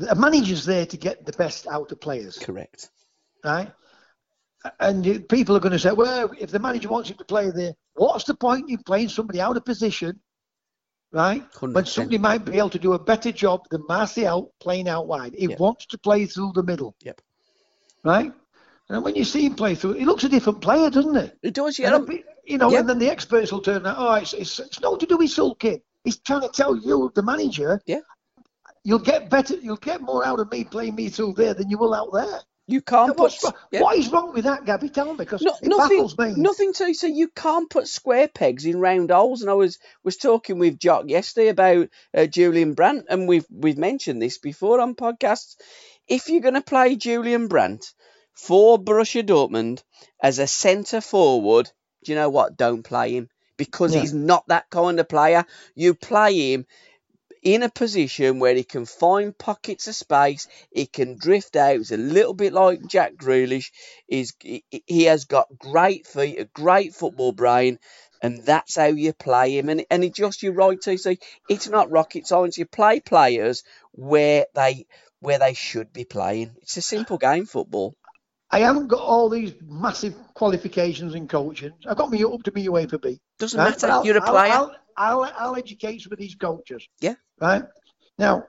A manager's there to get the best out of players. Correct. Right? And people are going to say, well, if the manager wants you to play there, what's the point in playing somebody out of position, right? one hundred percent. When somebody might be able to do a better job than Martial playing out wide. He yep. wants to play through the middle. Yep. Right? And when you see him play through, he looks a different player, doesn't he? He does, yeah. And, you know, yep. and then the experts will turn out, oh, it's, it's, it's not to do with sulking. He's trying to tell you, the manager, yeah. You'll get better. You'll get more out of me playing me through there than you will out there. You can't put. Yeah. What is wrong with that, Gabby? Tell me, because no, it nothing, baffles me. Nothing to say. You can't put square pegs in round holes. And I was was talking with Jock yesterday about uh, Julian Brandt, and we've we've mentioned this before on podcasts. If you're going to play Julian Brandt for Borussia Dortmund as a centre forward, do you know what? Don't play him because yeah. he's not that kind of player. You play him in a position where he can find pockets of space, he can drift out. It's a little bit like Jack Grealish. He's, he has got great feet, a great football brain, and that's how you play him. And and it just, you're right, T C, it's not rocket science. You play players where they where they should be playing. It's a simple game, football. I haven't got all these massive qualifications in coaching. I've got me up to me UEFA B. Doesn't right? matter. I'll, you're a player. I'll, I'll, I'll, I'll educate some of these coaches. Yeah. Right? Now,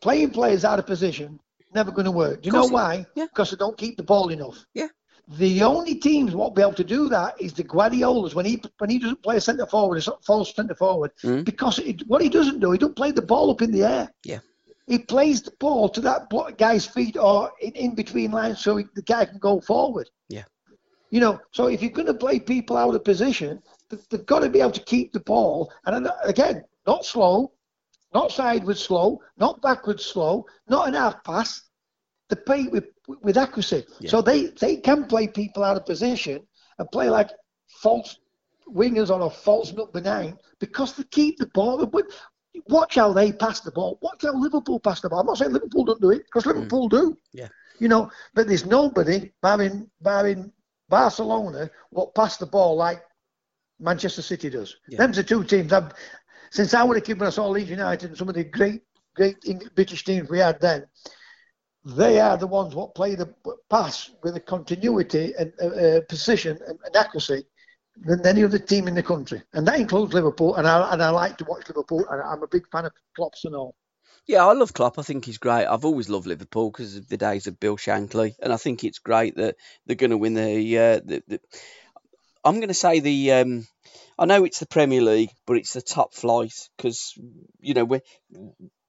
playing players out of position, never going to work. Do you know why? Yeah. Because they don't keep the ball enough. Yeah. The only teams what will be able to do that is the Guardiolas when he when he doesn't play a centre forward, a false centre forward, mm-hmm. because it, what he doesn't do, he don't play the ball up in the air. Yeah. He plays the ball to that guy's feet or in, in between lines so he, the guy can go forward. Yeah. You know, so if you're going to play people out of position, they've got to be able to keep the ball. And again, not slow, not sideways slow, not backwards slow, not an half pass. They play with, with accuracy. Yeah. So they, they can play people out of position and play like false wingers on a false number nine because they keep the ball. Watch how they pass the ball. Watch how Liverpool pass the ball. I'm not saying Liverpool don't do it because Liverpool mm. do. Yeah. You know, but there's nobody, barring, barring Barcelona will pass the ball like Manchester City does. Yeah. Them's the two teams. I've, since I was a kid, when I saw Leeds United and some of the great, great English, British teams we had then, they are the ones what play the pass with a continuity and uh, precision and, and accuracy than any other team in the country. And that includes Liverpool. And I and I like to watch Liverpool. And I'm a big fan of Klopp's and all. Yeah, I love Klopp. I think he's great. I've always loved Liverpool because of the days of Bill Shankly. And I think it's great that they're going to win the, uh, the, the... I'm going to say the... Um, I know it's the Premier League, but it's the top flight because, you know, we're...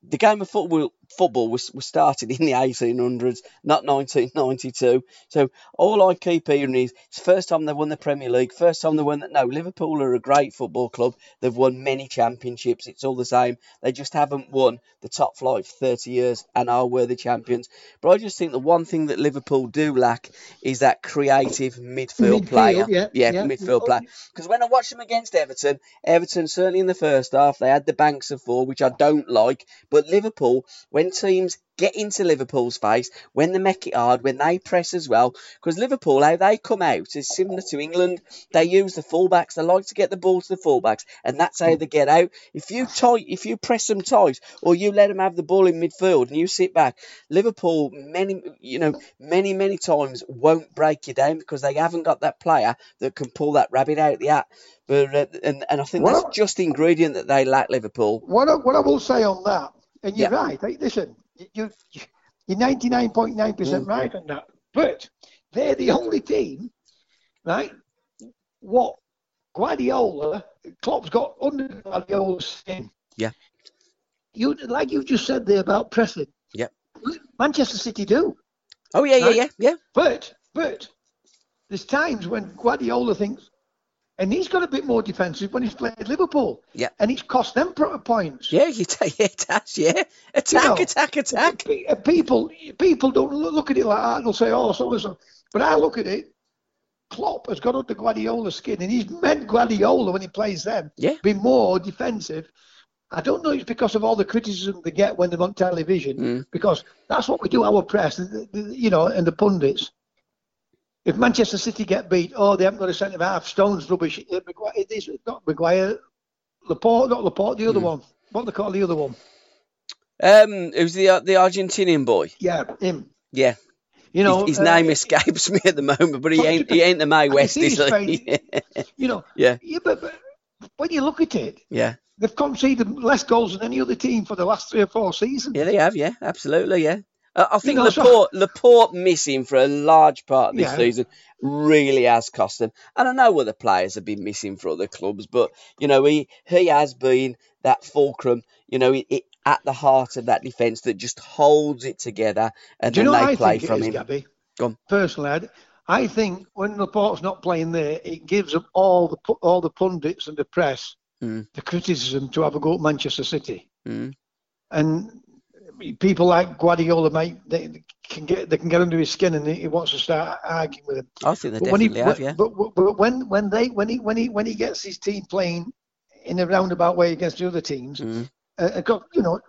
The game of football, football was, was started in the eighteen hundreds, not nineteen ninety-two. So all I keep hearing is it's the first time they won the Premier League, first time they won that. No, Liverpool are a great football club. They've won many championships. It's all the same. They just haven't won the top flight for thirty years and are worthy champions. But I just think the one thing that Liverpool do lack is that creative midfield, midfield player. Yeah, yeah, yeah. midfield oh. player. Because when I watched them against Everton, Everton certainly in the first half, they had the banks of four, which I don't like. But Liverpool, when teams get into Liverpool's face, when they make it hard, when they press as well, because Liverpool, how they come out is similar to England. They use the fullbacks. They like to get the ball to the fullbacks, and that's how they get out. If you tight, if you press them tight, or you let them have the ball in midfield and you sit back, Liverpool many, you know, many many times won't break you down because they haven't got that player that can pull that rabbit out of the hat. But uh, and and I think what that's I, just the ingredient that they lack. Liverpool. What I, what I will say on that. And you're yeah. right. Hey, listen, you, you, you're ninety-nine point nine percent mm. right on that. But they're the only team, right, what Guardiola, Klopp's got under Guardiola's skin. Yeah. You, like you just said there about pressing. Yeah. Manchester City do. Oh, yeah, right? yeah, yeah, yeah. But, but there's times when Guardiola thinks, and he's got a bit more defensive when he's played Liverpool. Yeah. And it's cost them points. Yeah, you t- yeah it has, yeah. Attack, you know, attack, attack. People people don't look at it like that. They'll say, oh, so listen. But I look at it, Klopp has got under Guardiola's skin, and he's meant Guardiola when he plays them. Yeah. Be more defensive. I don't know it's because of all the criticism they get when they're on television, mm. because that's what we do, our press, you know, and the pundits. If Manchester City get beat, oh, they haven't got a centre-half, Stones rubbish. It's not Maguire, Laporte, not Laporte, the other mm. one. What do they call the other one? Um, It was the the Argentinian boy. Yeah, him. Yeah. You know, his, his uh, name escapes me at the moment, but he ain't he ain't the May West, is he? You know, yeah. yeah but, but when you look at it, yeah, they've conceded less goals than any other team for the last three or four seasons. Yeah, they have, yeah, absolutely, yeah. I think you know, Laporte, so... Laporte missing for a large part of this yeah. season really has cost them. And I know other players have been missing for other clubs, but, you know, he, he has been that fulcrum, you know, it, it, at the heart of that defence that just holds it together and Do then you know they play from him. Gabby? Go on. Personally, I'd, I think when Laporte's not playing there, it gives them all the, all the pundits and the press mm. the criticism to have a go at Manchester City. Mm. And... people like Guardiola, mate, they can get they can get under his skin, and he wants to start arguing with him. I think they but definitely when he, have, yeah. But, but, but when when they when he when he when he gets his team playing in a roundabout way against the other teams, mm. uh, got, you know,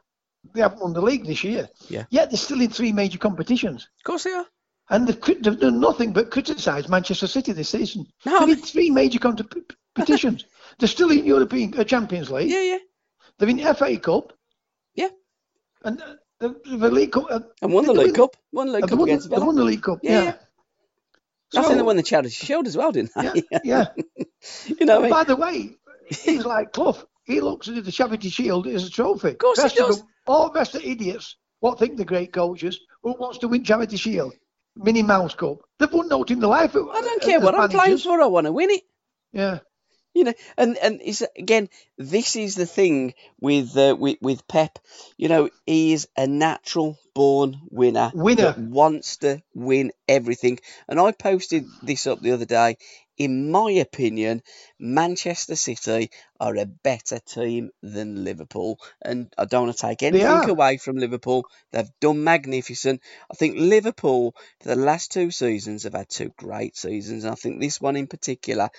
they haven't won the league this year. Yeah. Yet they're still in three major competitions. Of course they are. And they've, they've done nothing but criticise Manchester City this season. No, they're I mean... in three major competitions. They're still in European uh, Champions League. Yeah, yeah. They're in F A Cup. Yeah. And the, the, the League Cup. Uh, and won the League Cup. Won the League Cup against Villa. They won the League Cup, yeah. yeah. So, I think they won the Charity Shield as well, didn't they? Yeah. yeah. you know. Well, by the way, he's like Clough. He looks at the Charity Shield as a trophy. Of course rest he does. Of the, all rest of idiots, what think the great coaches, who wants to win Charity Shield, Minnie Mouse Cup. They've won out in the life. Of, I don't care uh, what I'm playing for. I want to win it. Yeah. You know, and and it's, again, this is the thing with uh, with with Pep. You know, he is a natural born winner, winner that wants to win everything. And I posted this up the other day. In my opinion, Manchester City are a better team than Liverpool. And I don't want to take anything away from Liverpool. They've done magnificent. I think Liverpool, for the last two seasons, have had two great seasons. And I think this one in particular...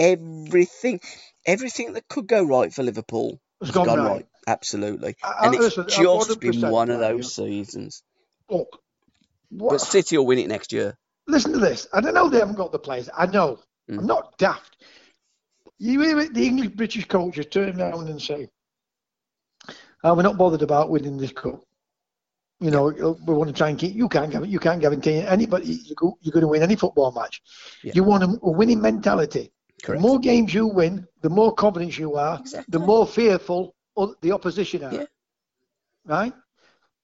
Everything, everything that could go right for Liverpool has gone, gone right. right. Absolutely, I, and it's listen, just been one of those seasons. Look, what, but City will win it next year. Listen to this. And I know they haven't got the players. I know. Mm. I'm not daft. You hear it, the English British coaches turn around and say, oh, we're not bothered about winning this cup. You know, we want to try and keep. You can't, you can't guarantee anybody you're going to win any football match. Yeah. You want a winning mentality. Correct. The more games you win, the more confident you are, exactly. the more fearful the opposition are. Yeah. Right?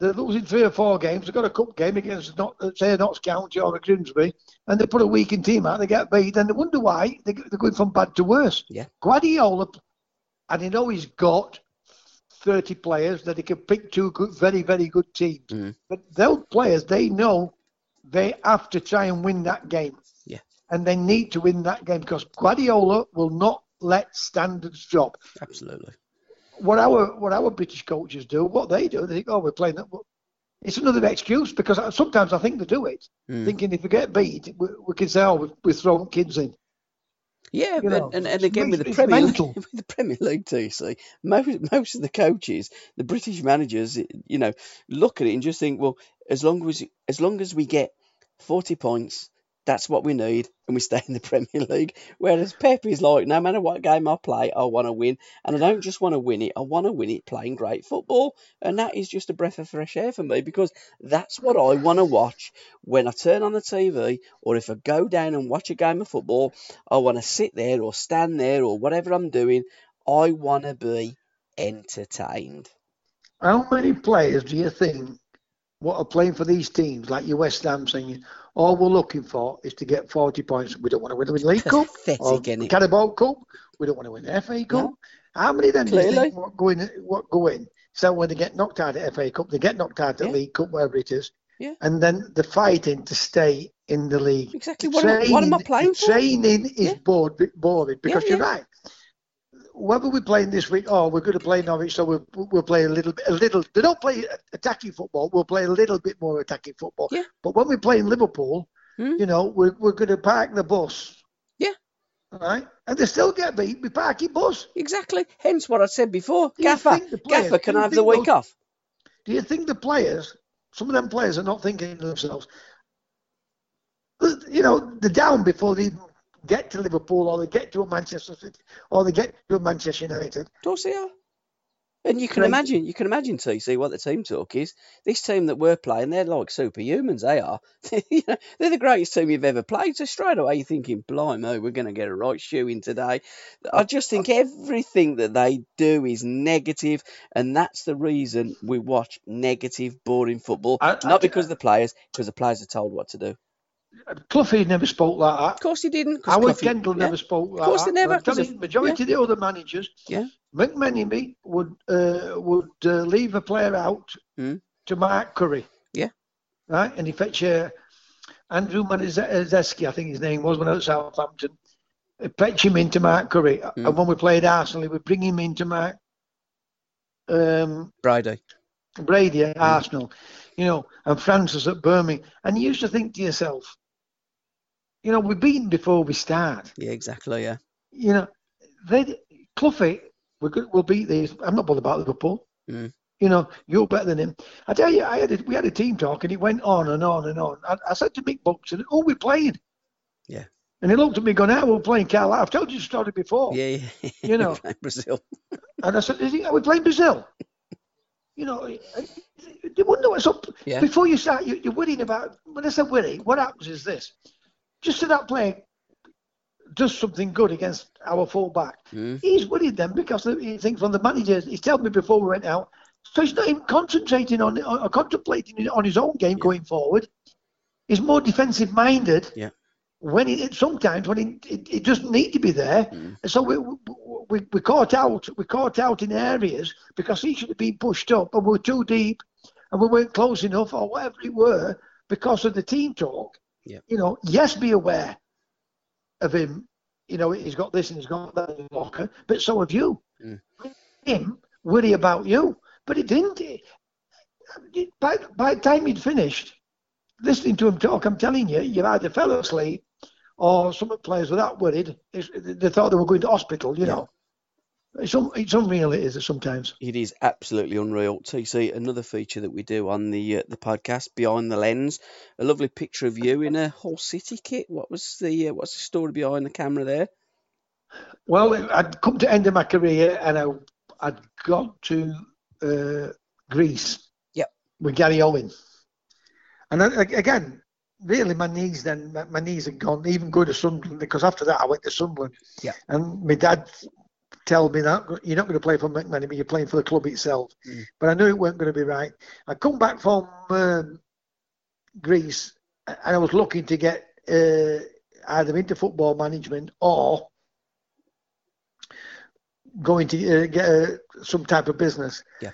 They're losing three or four games. They've got a cup game against, not, say, a Notts County or a Grimsby, and they put a weakened team out. They get beat, and they wonder why they're going from bad to worse. Yeah. Guardiola, and you know he's got thirty players that he can pick two good, very, very good teams. Mm. But those players, they know they have to try and win that game. Yeah. And they need to win that game because Guardiola will not let standards drop. Absolutely. What our what our British coaches do, what they do, they think, oh, we're playing that. It's another excuse because sometimes I think they do it, mm. thinking if we get beat, we, we can say, oh, we're throwing kids in. Yeah, but, and, and again with the Premier League, with the Premier League too, you see, most, most of the coaches, the British managers, you know, look at it and just think, well, as long as as long as we get forty points, that's what we need, and we stay in the Premier League. Whereas Pep is like, no matter what game I play, I want to win, and I don't just want to win it. I want to win it playing great football, and that is just a breath of fresh air for me because that's what I want to watch when I turn on the T V, or if I go down and watch a game of football. I want to sit there or stand there or whatever I'm doing. I want to be entertained. How many players do you think what are playing for these teams, like your West Ham, saying, all we're looking for is to get forty points. We don't want to win the League Cup, or the Carabao Cup. We don't want to win the F A Cup. No. How many of them do you think what go, in, what go in? So when they get knocked out at F A Cup, they get knocked out at yeah. League Cup, wherever it is, yeah. and then they're fighting to stay in the league. Exactly. The what, training, am, what am I playing the for? Training is yeah. bored, boring because yeah, yeah. you're right. Whether we're playing this week, oh, we're going to play Norwich, so we'll, we'll play a little bit. A little, they don't play attacking football. We'll play a little bit more attacking football. Yeah. But when we're playing Liverpool, mm. you know, we're, we're going to park the bus. Yeah. Right? And they still get beat with parking bus. Exactly. Hence what I said before. Gaffer, players, Gaffer, can I have the week those, off? Do you think the players, some of them players are not thinking to themselves, you know, they're down before they get to Liverpool, or they get to a Manchester City, or they get to a Manchester United. Of course they are. And you can Great. imagine, you can imagine, T C, what the team talk is. This team that we're playing, they're like superhumans, they are. You know, they're the greatest team you've ever played. So straight away you're thinking, blimey, we're going to get a right shoe in today. I just think everything that they do is negative, and that's the reason we watch negative, boring football. I, I, Not because I, I, of the players, because the players are told what to do. Clough never spoke like that. Of course he didn't. Howard Kendall yeah. never spoke like that. Of course they never. The majority yeah. of the other managers, yeah. McMenemy would uh, would uh, leave a player out mm. to Mark Curry. Yeah. Right? And he fetched uh, Andrew Maniszewski, I think his name was, when I was at Southampton. He'd fetch him into Mark Curry. Mm. And when we played Arsenal, he would bring him into Mark um, Brady. Brady at mm. Arsenal. You know, and Francis at Birmingham. And you used to think to yourself, you know, we're beaten before we start. Yeah, exactly, yeah. You know, they, Cloughy, we're good, we'll beat these. I'm not bothered about Liverpool. Mm. You know, you're better than him. I tell you, I had a, we had a team talk, and it went on and on and on. I, I said to Mick Buxton, oh, we're playing. Yeah. And he looked at me going, oh, we're playing Carlisle. I've told you the story before. Yeah, yeah. You know. Brazil. And I said, is he, are we playing Brazil? You know, you wouldn't know what's up. Yeah. Before you start, you, you're worrying about, when I said worry, what happens is this. Just so that player does something good against our full-back. Mm. He's worried then because he thinks from the managers, he's told me before we went out, so he's not even concentrating on or contemplating on his own game yeah. going forward. He's more defensive-minded yeah. when he, sometimes when he, it, it doesn't need to be there. Mm. So we, we we caught out we caught out in areas because he should have been pushed up and we were too deep and we weren't close enough or whatever it were because of the team talk. Yeah. You know, yes, be aware of him. You know, he's got this and he's got that in the locker, but so have you. Mm. Him worry about you, but it didn't. It, by by the time he'd finished listening to him talk, I'm telling you, you either fell asleep or some of the players were that worried. They thought they were going to hospital. You yeah. know, It's, un, it's unreal, it is, sometimes. It is absolutely unreal. So you see, another feature that we do on the uh, the podcast, Behind the Lens, a lovely picture of you in a Hull City kit. What was the uh, what's the story behind the camera there? Well, I'd come to the end of my career and I, I'd got to uh, Greece yep. with Gary Owen. And I, again, really my knees then, my, my knees had gone, even going to Sunderland, because after that I went to Sunderland. Yep. And my dad tell me that you're not going to play for McManamy, but you're playing for the club itself. Mm. But I knew it weren't going to be right. I come back from um, Greece, and I was looking to get uh, either into football management or going to uh, get uh, some type of business. Yeah.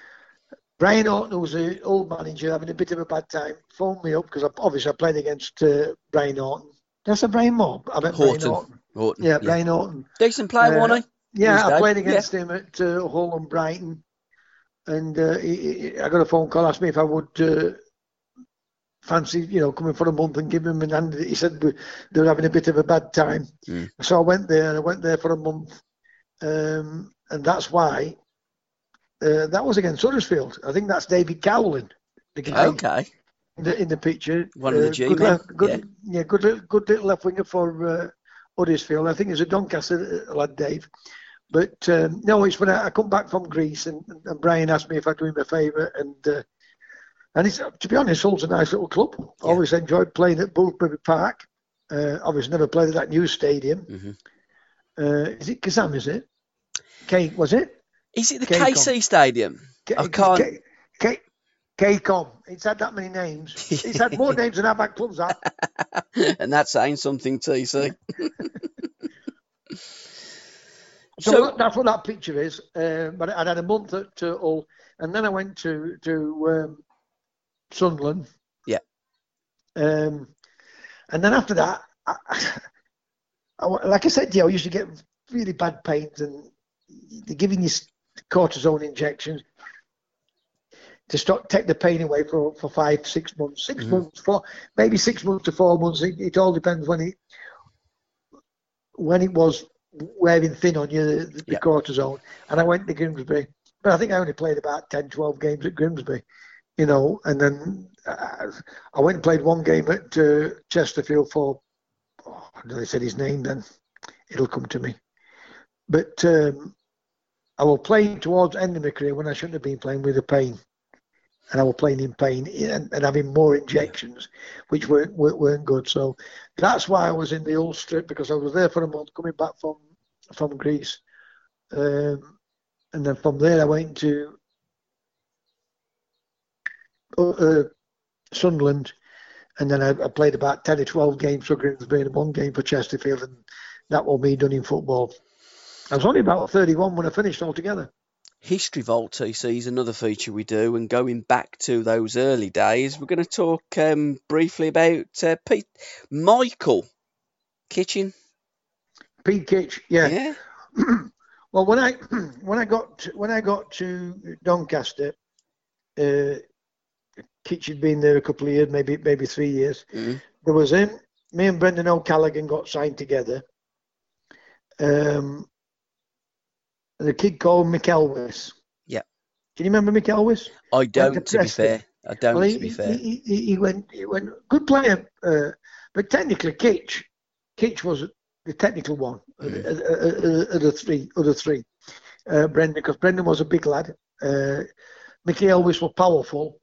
Brian Orton, who was an old manager, having a bit of a bad time, phoned me up because obviously I played against uh, Brian Orton. That's a Brian Moore. I meant Horton. Brian Orton. Horton. Yeah, yeah, Brian Orton. Decent player, uh, wasn't he? Yeah, I played against yeah. him at uh, Hull and Brighton, and uh, he, he, I got a phone call, asked me if I would uh, fancy, you know, coming for a month and give him an hand. He said they were having a bit of a bad time. Mm. So I went there, and I went there for a month, um, and that's why uh, that was against Huddersfield. I think that's David Cowlin, the guy okay. in, the, in the picture. One uh, of the G-men. Good left, good, yeah. yeah, good, good little left winger for uh, Huddersfield. I think it's a Doncaster lad, Dave. But um, no, it's when I, I come back from Greece, and, and Brian asked me if I'd do him a favour, and uh, and it's, to be honest, Hull's a nice little club. Yeah. Always enjoyed playing at Bullsbury Park. Uh, obviously, never played at that new stadium. Mm-hmm. Uh, is it Kazam? Is it? K? Was it? Is it the K-Com? K C Stadium? K- I can't. K- K- K-Com. It's had that many names. It's had more names than our back clubs have. And that's saying something, T C. So, so that's what that picture is. Uh, but I'd had a month at uh, Hull, and then I went to to um, Sunderland. Yeah. Um, and then after that, I, I, like I said, yeah, I used to get really bad pains, and they're giving you cortisone injections to stop, take the pain away for, for five, six months, six mm-hmm. months, four, maybe six months to four months. It, it all depends when it when it was. Wearing thin on you, the, the yep. cortisone. And I went to Grimsby, but I think I only played about ten, twelve games at Grimsby, you know. And then I, I went and played one game at uh, Chesterfield for, oh, I nearly said his name then, it'll come to me. But um, I was playing towards the end of my career when I shouldn't have been playing with the pain. And I was playing in pain and, and having more injections, which weren't, weren't good. So that's why I was in the Hull strip, because I was there for a month, coming back from from Greece. Um, and then from there I went to uh, Sunderland, and then I, I played about ten or twelve games for Grimsby and one game for Chesterfield, and that will be done in football. I was only about thirty-one when I finished altogether. History Vault, T C, is another feature we do, and going back to those early days, we're going to talk um, briefly about uh, Pete Michael Kitchen. Pete Kitch, yeah. yeah. Well, when I when I got to, when I got to Doncaster, uh, Kitch had been there a couple of years, maybe maybe three years. Mm-hmm. There was him, me, and Brendan O'Callaghan got signed together. Um. The kid called Mick Elwes. Yeah. Can you remember Mick Elwes? I don't, to be fair. I don't, well, he, to be fair. He, he, he, went, he went, good player, uh, but technically Kitch, Kitch was the technical one of mm. uh, uh, uh, the three. Other three. Uh, Brendan, because Brendan was a big lad. Uh, Mick Elwes was powerful,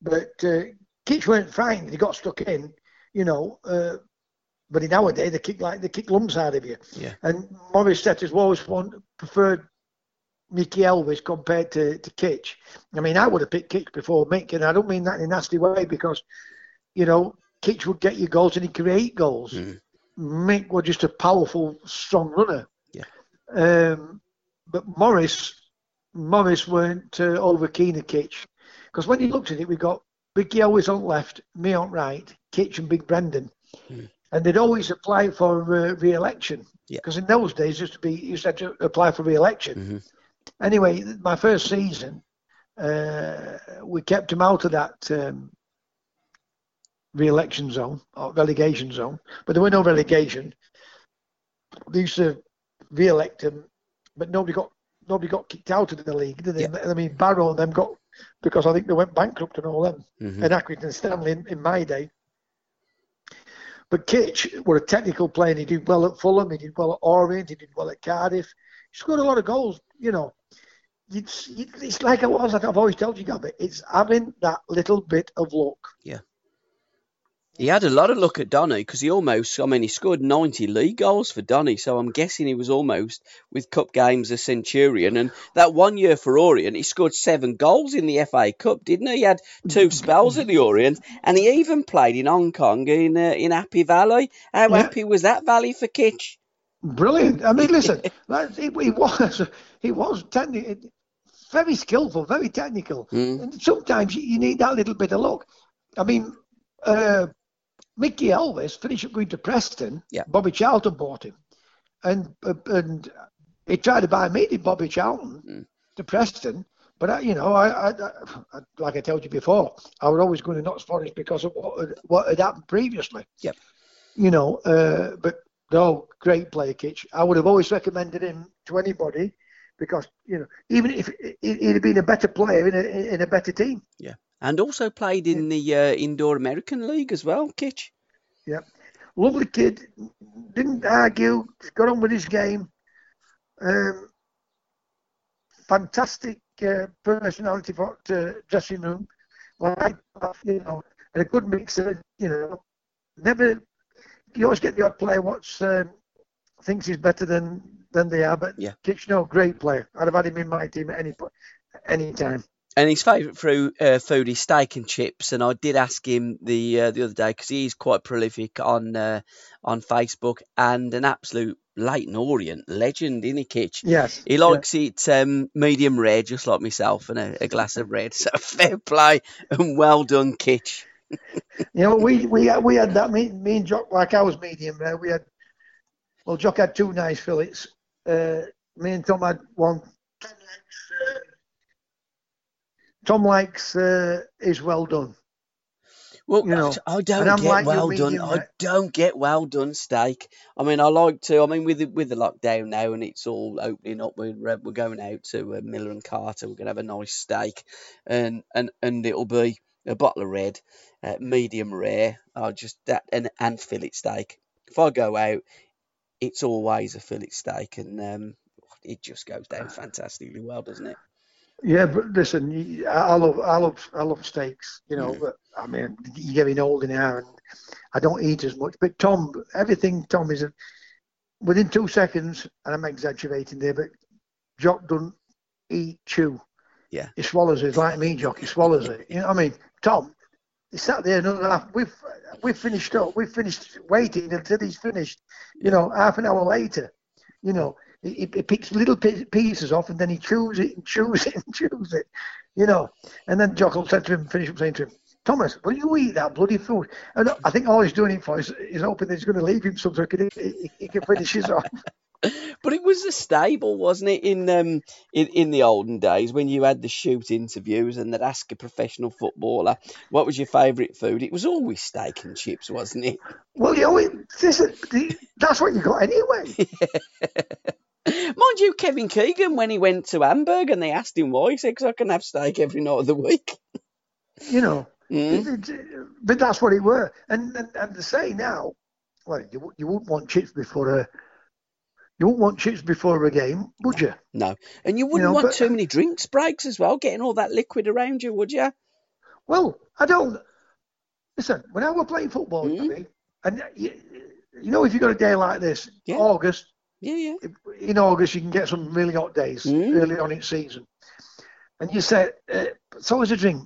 but uh, Kitch weren't frightened. He got stuck in, you know. Uh, But in our day, they kick like they kick lumps out of you. Yeah. And Maurice Setter's always one preferred Mickey Elvis compared to, to Kitch. I mean, I would have picked Kitch before Mick, and I don't mean that in a nasty way, because, you know, Kitch would get you goals and he'd create goals. Mm. Mick was just a powerful, strong runner. Yeah. Um, but Maurice, Maurice weren't uh, over keen at Kitch, because when he looked at it, we got Mickey Elvis on left, me on right, Kitch and Big Brendan. Mm. And they'd always apply for uh, re-election, because yeah. in those days used to be used to, have to apply for re-election. Mm-hmm. Anyway, my first season, uh, we kept him out of that um, re-election zone or relegation zone, but there were no relegation. They used to re-elect him, but nobody got nobody got kicked out of the league, did they? Yeah. I mean, Barrow and them got, because I think they went bankrupt and all them, mm-hmm. and Accrington Stanley in, in my day. But Kitch were a technical player, and he did well at Fulham, he did well at Orient, he did well at Cardiff. He scored a lot of goals, you know. It's, it's like it was, like I've always told you, Gabby, it's having that little bit of luck. Yeah. He had a lot of luck at Donny, because he almost, I mean, he scored ninety league goals for Donny, so I'm guessing he was almost, with cup games, a centurion. And that one year for Orient, he scored seven goals in the F A Cup, didn't he? He had two spells at the Orient, and he even played in Hong Kong in uh, in Happy Valley. How yeah. happy was that valley for Kitch? Brilliant. I mean, listen, he was, he was technical, very skillful, very technical. Mm. And sometimes you need that little bit of luck. I mean... Uh, Mickey Elvis finished up going to Preston. Yeah. Bobby Charlton bought him. And uh, and he tried to buy me, did Bobby Charlton, mm. to Preston. But, I, you know, I, I, I like I told you before, I was always going to Notts Forest because of what had, what had happened previously. Yeah. You know, uh, but, no, great player, Kitch. I would have always recommended him to anybody because, you know, even if he'd have been a better player in a, in a better team. Yeah. And also played in the uh, Indoor American League as well, Kitch. Yeah. Lovely kid. Didn't argue. Got on with his game. Um, fantastic uh, personality for the dressing room. Like, you know, and a good mixer, you know. Never, you always get the odd player what's um, thinks he's better than, than they are. But yeah. Kitch, no, great player. I'd have had him in my team at any, any time. And his favourite food, uh, food is steak and chips. And I did ask him the uh, the other day because he is quite prolific on uh, on Facebook and an absolute Leyton Orient legend, isn't he, Kitch? Yes. He likes yeah. it um, medium rare, just like myself, and a, a glass of red. So fair play and well done, Kitch. you know, we we had, we had that. Me, me and Jock, like I was medium rare. We had, well, Jock had two nice fillets. Uh, me and Tom had one. Tom likes uh, is well done. Well, you know, I don't get like well done. I right? don't get well done steak. I mean, I like to. I mean, with the, with the lockdown now and it's all opening up, we're we're going out to uh, Miller and Carter. We're gonna have a nice steak, and and, and it'll be a bottle of red, uh, medium rare. I just that and and fillet steak. If I go out, it's always a fillet steak, and um, it just goes down fantastically well, doesn't it? Yeah, but listen, I love, I love, I love steaks. You know, mm. but I mean, you're getting old in now, and I don't eat as much. But Tom, everything Tom is a, within two seconds, and I'm exaggerating there, but Jock doesn't eat chew. Yeah, he swallows it like me, Jock. He swallows it. You know, what I mean, Tom, he sat there another half. We've we've finished up. We've finished waiting until he's finished. You know, half an hour later. You know. He, he picks little pieces off and then he chews it and chews it and chews it, you know. And then Jock will say to him, finish up saying to him, Thomas, will you eat that bloody food? And I think all he's doing it for is, is hoping that he's going to leave him something so he, he, he can finish his off. But it was a stable, wasn't it, in um in, in the olden days when you had the shoot interviews and they'd ask a professional footballer, what was your favourite food? It was always steak and chips, wasn't it? Well, you know, that's what you got anyway. Yeah. Mind you, Kevin Keegan, when he went to Hamburg and they asked him why, he said, because I can have steak every night of the week. You know, mm. but that's what it were. And, and and to say now, well, you, you wouldn't want chips before a you wouldn't want chips before a game, would you? No, and you wouldn't you know, want but, too many drinks breaks as well, getting all that liquid around you, would you? Well, I don't. Listen, when I were playing football, mm. I mean, and you, you know, if you got a day like this, yeah. August. Yeah, yeah. In August, you can get some really hot days mm. early on in season. And you say, uh, it's always a drink.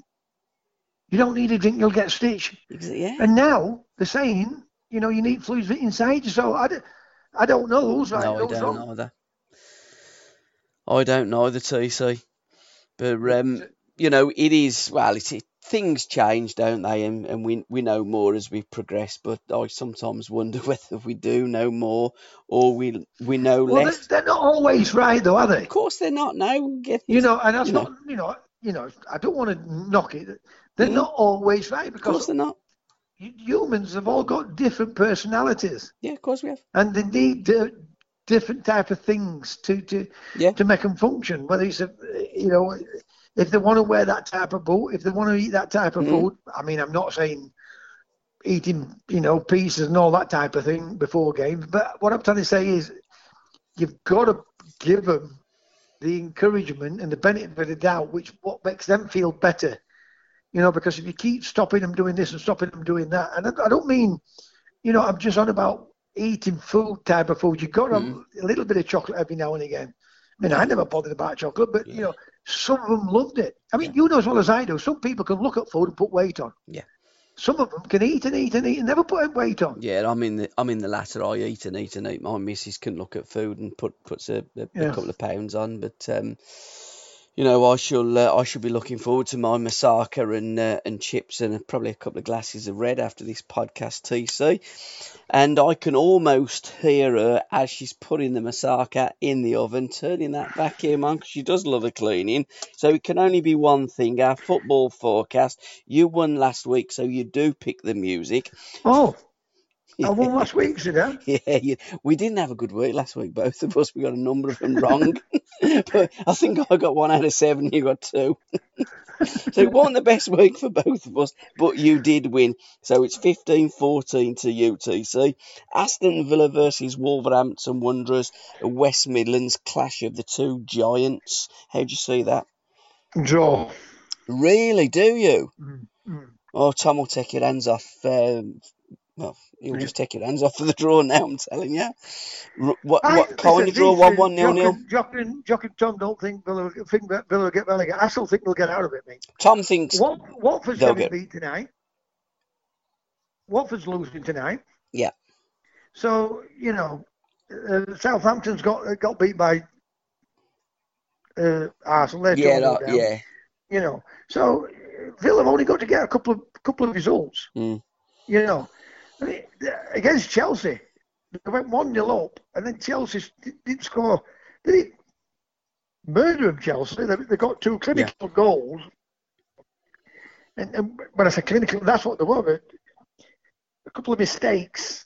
You don't need a drink, you'll get stitched. Yeah. And now they're saying, you know, you need fluids inside you. So I, d- I don't know who's right. No, I don't know either. I don't know either, T C. But, um, you know, it is, well, it's, it, things change, don't they? And, and we we know more as we progress. But I sometimes wonder whether we do know more or we we know well, less. They're not always right, though, are they? Of course, they're not. No, get you know, and that's you not know. you know you know I don't want to knock it. They're mm. not always right because of course they're not. Humans have all got different personalities. Yeah, of course we have. And they need uh, different type of things to to, yeah. to make them function. Whether it's a, you know, if they want to wear that type of boot, if they want to eat that type of mm. food. I mean, I'm not saying eating, you know, pizzas and all that type of thing before games, but what I'm trying to say is you've got to give them the encouragement and the benefit of the doubt, which what makes them feel better. You know, because if you keep stopping them doing this and stopping them doing that, and I, I don't mean, you know, I'm just on about eating food type of food. You've got mm. a, a little bit of chocolate every now and again. I mean, I never bothered about chocolate, but, yeah. you know, some of them loved it. I mean, yeah. you know as well as I do, some people can look at food and put weight on. Yeah. Some of them can eat and eat and eat and never put weight on. Yeah, I'm in the I'm in the latter. I eat and eat and eat. My missus can look at food and put puts a, a, yeah. a couple of pounds on, but um, you know, I shall uh, I shall be looking forward to my Masaka and uh, and chips and probably a couple of glasses of red after this podcast, T C. And I can almost hear her as she's putting the Masaka in the oven, turning that vacuum on, because she does love a cleaning. So it can only be one thing, our football forecast. You won last week, so you do pick the music. Oh, yeah. I won last week, you know. Yeah, yeah, we didn't have a good week last week, both of us. We got a number of them wrong. But I think I got one out of seven, you got two. So it wasn't the best week for both of us, but you did win. So it's fifteen fourteen to U T C. Aston Villa versus Wolverhampton Wanderers, West Midlands clash of the two giants. How do you see that? Draw. Really, do you? Mm-hmm. Oh, Tom will take your hands off. Um, Well, you'll yeah. just take your hands off for the draw now, I'm telling you. What, I, what kind of draw? one one, nil nil? Jock and Tom don't think Villa will get relegated. I still think they'll get out of it, mate. Tom thinks what, Watford's going to beat tonight. Watford's losing tonight. Yeah. So, you know, uh, Southampton's got got beat by uh, Arsenal. Yeah, that, yeah. You know, so Villa have only got to get a couple of, couple of results, mm. you know. I mean, against Chelsea, they went one nil up, and then Chelsea didn't score. They didn't murder them, Chelsea. They, they got two clinical yeah. goals. And, and when I say clinical, that's what they were. A couple of mistakes,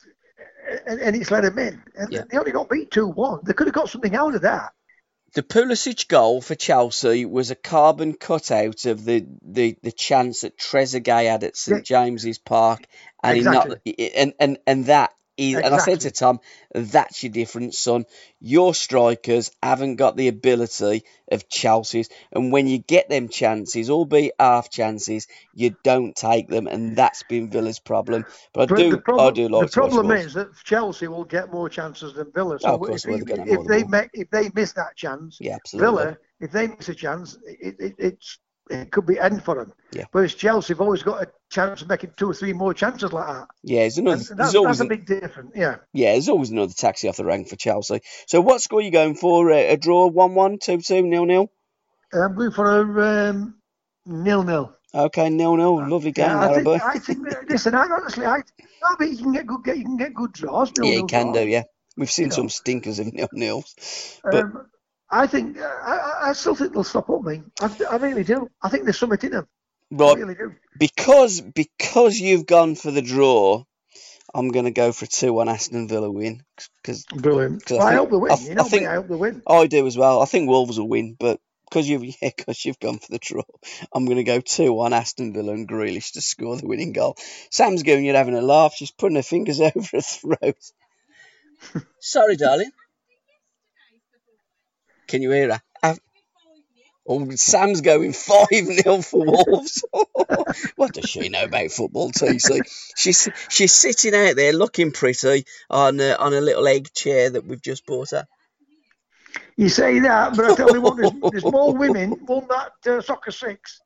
and, and it's let them in. And yeah. they only got beat two one. They could have got something out of that. The Pulisic goal for Chelsea was a carbon cutout of the, the, the chance that Trezeguet had at St James's Park, and exactly. he not and and and that is exactly. and I said to Tom, that's your difference, son. Your strikers haven't got the ability of Chelsea's, and when you get them chances, albeit half chances, you don't take them, and that's been Villa's problem. But, but I do, the problem, I do like the problem is that Chelsea will get more chances than Villa. So oh, if, they, if, they make, if they miss that chance, yeah, Villa, if they miss a chance, it, it, it's it could be end for them. Yeah. Whereas Chelsea have always got a chance of making two or three more chances like that. Yeah, there's another, that's, there's that's a big difference. Yeah. Yeah, there's always another taxi off the rank for Chelsea. So what score are you going for? A, a draw, one one, two two, nil nil? I'm going for a um, nil nil. Okay, nil nil. Lovely game, yeah, I, think, I think. Listen, I honestly, I, I think you can get good, get, you can get good draws. Nil, yeah, you nil, can draws. do. Yeah, we've seen you some know. stinkers of nil nils, but. Um, I think I, I still think they'll stop up, me. I, I really do. I think there's something in them. Right. I really do. Because because you've gone for the draw, I'm going to go for a two one Aston Villa win. Cause, Brilliant. Cause well, I, think, I hope they win. I, you know I, think, I hope they win. I do as well. I think Wolves will win, but because you've yeah, cause you've gone for the draw, I'm going to go two one Aston Villa and Grealish to score the winning goal. Sam's going. You're having a laugh. She's putting her fingers over her throat. Sorry, darling. Can you hear her? I've... Oh, Sam's going five nil for Wolves. What does she know about football, T C? She's she's sitting out there looking pretty on a, on a little egg chair that we've just bought her. You say that, but I tell you what, there's, there's more women won that uh, soccer six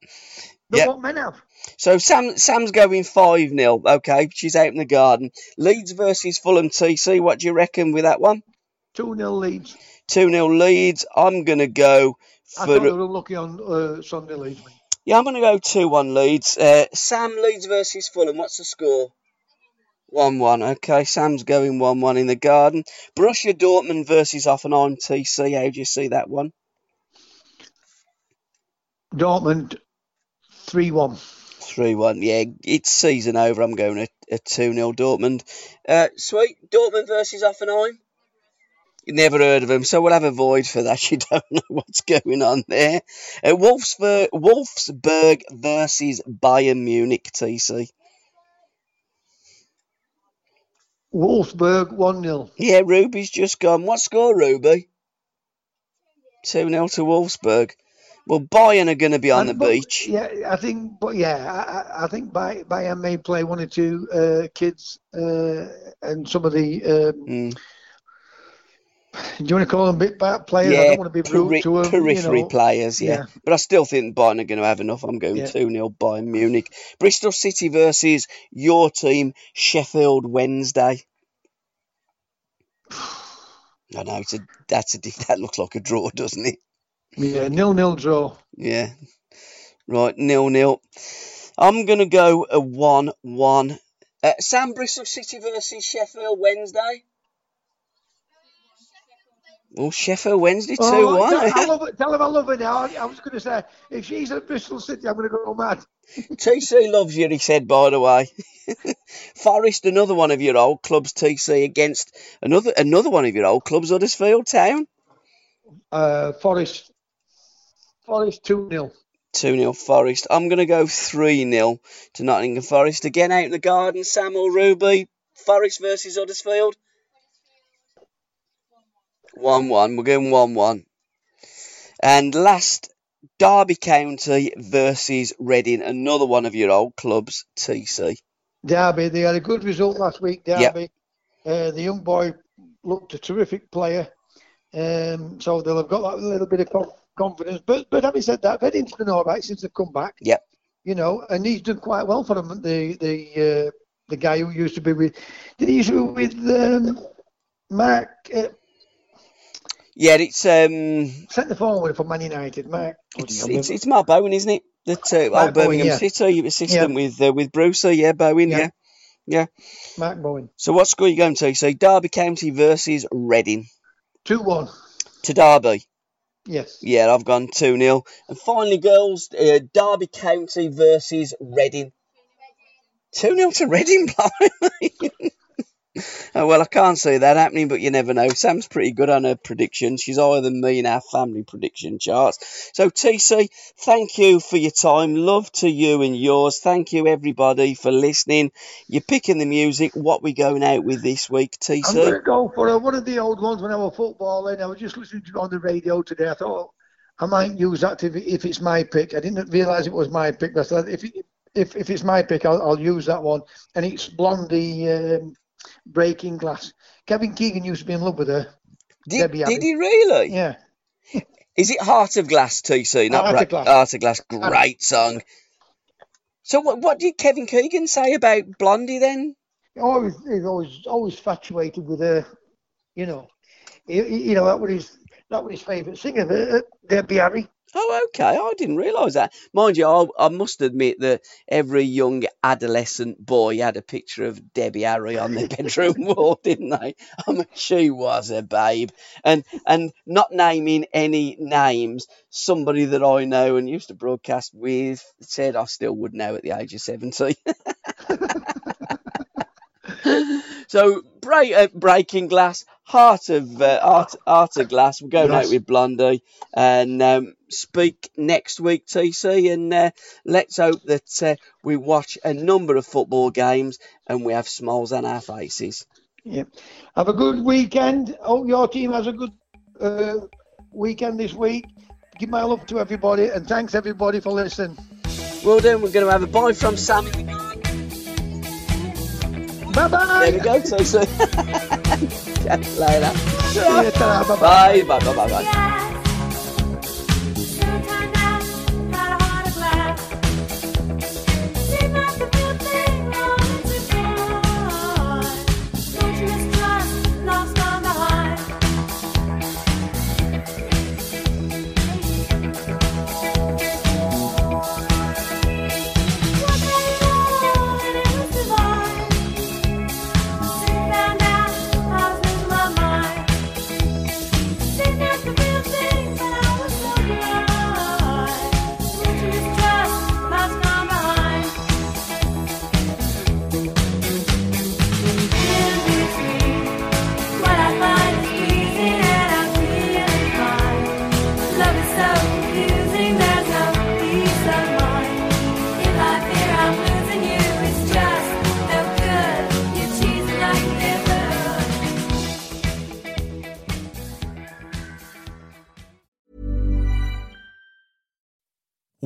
than yep. what men have. So Sam Sam's going five nil. Okay, she's out in the garden. Leeds versus Fulham, T C. What do you reckon with that one? two nil Leeds. two nil Leeds. I'm going to go for... I thought they were lucky on uh, Sunday, Leeds. Yeah, I'm going to go two one Leeds. Uh, Sam, Leeds versus Fulham. What's the score? one one. Okay, Sam's going one one in the garden. Borussia Dortmund versus Hoffenheim, T C. How do you see that one? Dortmund, three one. three one. Yeah, it's season over. I'm going a, a two nil Dortmund. Uh, sweet. Dortmund versus Hoffenheim. Never heard of them, so we'll have a void for that. You don't know what's going on there. Uh, Wolfsburg, Wolfsburg versus Bayern Munich, T C. Wolfsburg one nil. Yeah, Ruby's just gone. What score, Ruby? two nil to Wolfsburg. Well, Bayern are going to be on and, the but, beach. Yeah, I think. But yeah, I, I think Bayern may play one or two uh, kids uh, and some of the. Um, mm. Do you want to call them bit back players? Yeah, I don't want to be rude peri- to them, periphery you know. players. Yeah. yeah, but I still think Bayern are going to have enough. I'm going two yeah. nil Bayern Munich. Bristol City versus your team Sheffield Wednesday. I know it's a that's a that looks like a draw, doesn't it? Yeah, nil nil draw. Yeah, right, nil nil. I'm going to go a one one. Uh, Sam, Bristol City versus Sheffield Wednesday. Well, Sheffield Wednesday two one. Oh, tell, I love it, tell him I love her now. I was going to say, if she's at Bristol City, I'm going to go mad. T C loves you, he said, by the way. Forest, another one of your old clubs, T C, against another another one of your old clubs, Huddersfield Town. Uh, Forest. Forest two nil. two nil Forest. I'm going to go three nil to Nottingham Forest. Again, out in the garden, Sam or Ruby. Forest versus Huddersfield. one one. We're going one one. And last, Derby County versus Reading, another one of your old clubs, T C. Derby, they had a good result last week, Derby. Yep. Uh, the young boy looked a terrific player. Um, so they'll have got that little bit of confidence. But but having said that, Reading's been all right since they've come back. Yep. You know, and he's done quite well for them. The the uh, the guy who used to be with... Did he used to be with um, Mark... Uh, Yeah, it's um. Centre forward for Man United, Mark. It's it's, it's Mark Bowen, isn't it? That uh, oh, Birmingham Bowen, yeah. City assistant yeah. with uh, with Brucey, yeah, Bowen, yeah. yeah, yeah. Mark Bowen. So what score are you going to? So Derby County versus Reading. two one to Derby. Yes. Yeah, I've gone two nil. And finally, girls, uh, Derby County versus Reading. two nil to Reading, blimey. Oh, well, I can't see that happening, but you never know. Sam's pretty good on her predictions. She's higher than me in our family prediction charts. So, T C, thank you for your time. Love to you and yours. Thank you, everybody, for listening. You're picking the music. What are we going out with this week, T C? I'm going to go for uh, one of the old ones when I was footballing. I was just listening to it on the radio today. I thought, oh, I might use that if, if it's my pick. I didn't realise it was my pick. But I said, if, it, if, if it's my pick, I'll, I'll use that one. And it's Blondie... Um, Breaking Glass. Kevin Keegan used to be in love with her. Did, did he really? Yeah. Is it Heart of Glass, T C? Not Heart, Bra- of Glass. Heart of Glass. Great I mean, song. So what, what did Kevin Keegan say about Blondie then? Always, he's always, always infatuated with her. You know, he, you know that was his, that was his favourite singer, Debbie Harry. Oh, okay. I didn't realise that. Mind you, I, I must admit that every young adolescent boy had a picture of Debbie Harry on their bedroom wall, didn't they? I mean, she was a babe. And and not naming any names, somebody that I know and used to broadcast with said I still would now at the age of seventy. So, break, uh, Breaking Glass, Heart of uh, Heart, Heart of Glass. We're going yes. out with Blondie and um, speak next week, T C. And uh, let's hope that uh, we watch a number of football games and we have smiles on our faces. Yeah. Have a good weekend. Hope your team has a good uh, weekend this week. Give my love to everybody and thanks everybody for listening. Well done. We're going to have a bye from Sam in the garden. Bye-bye. There we go, so soon. Catch you later. Bye, bye, bye, bye, bye. bye. We'll be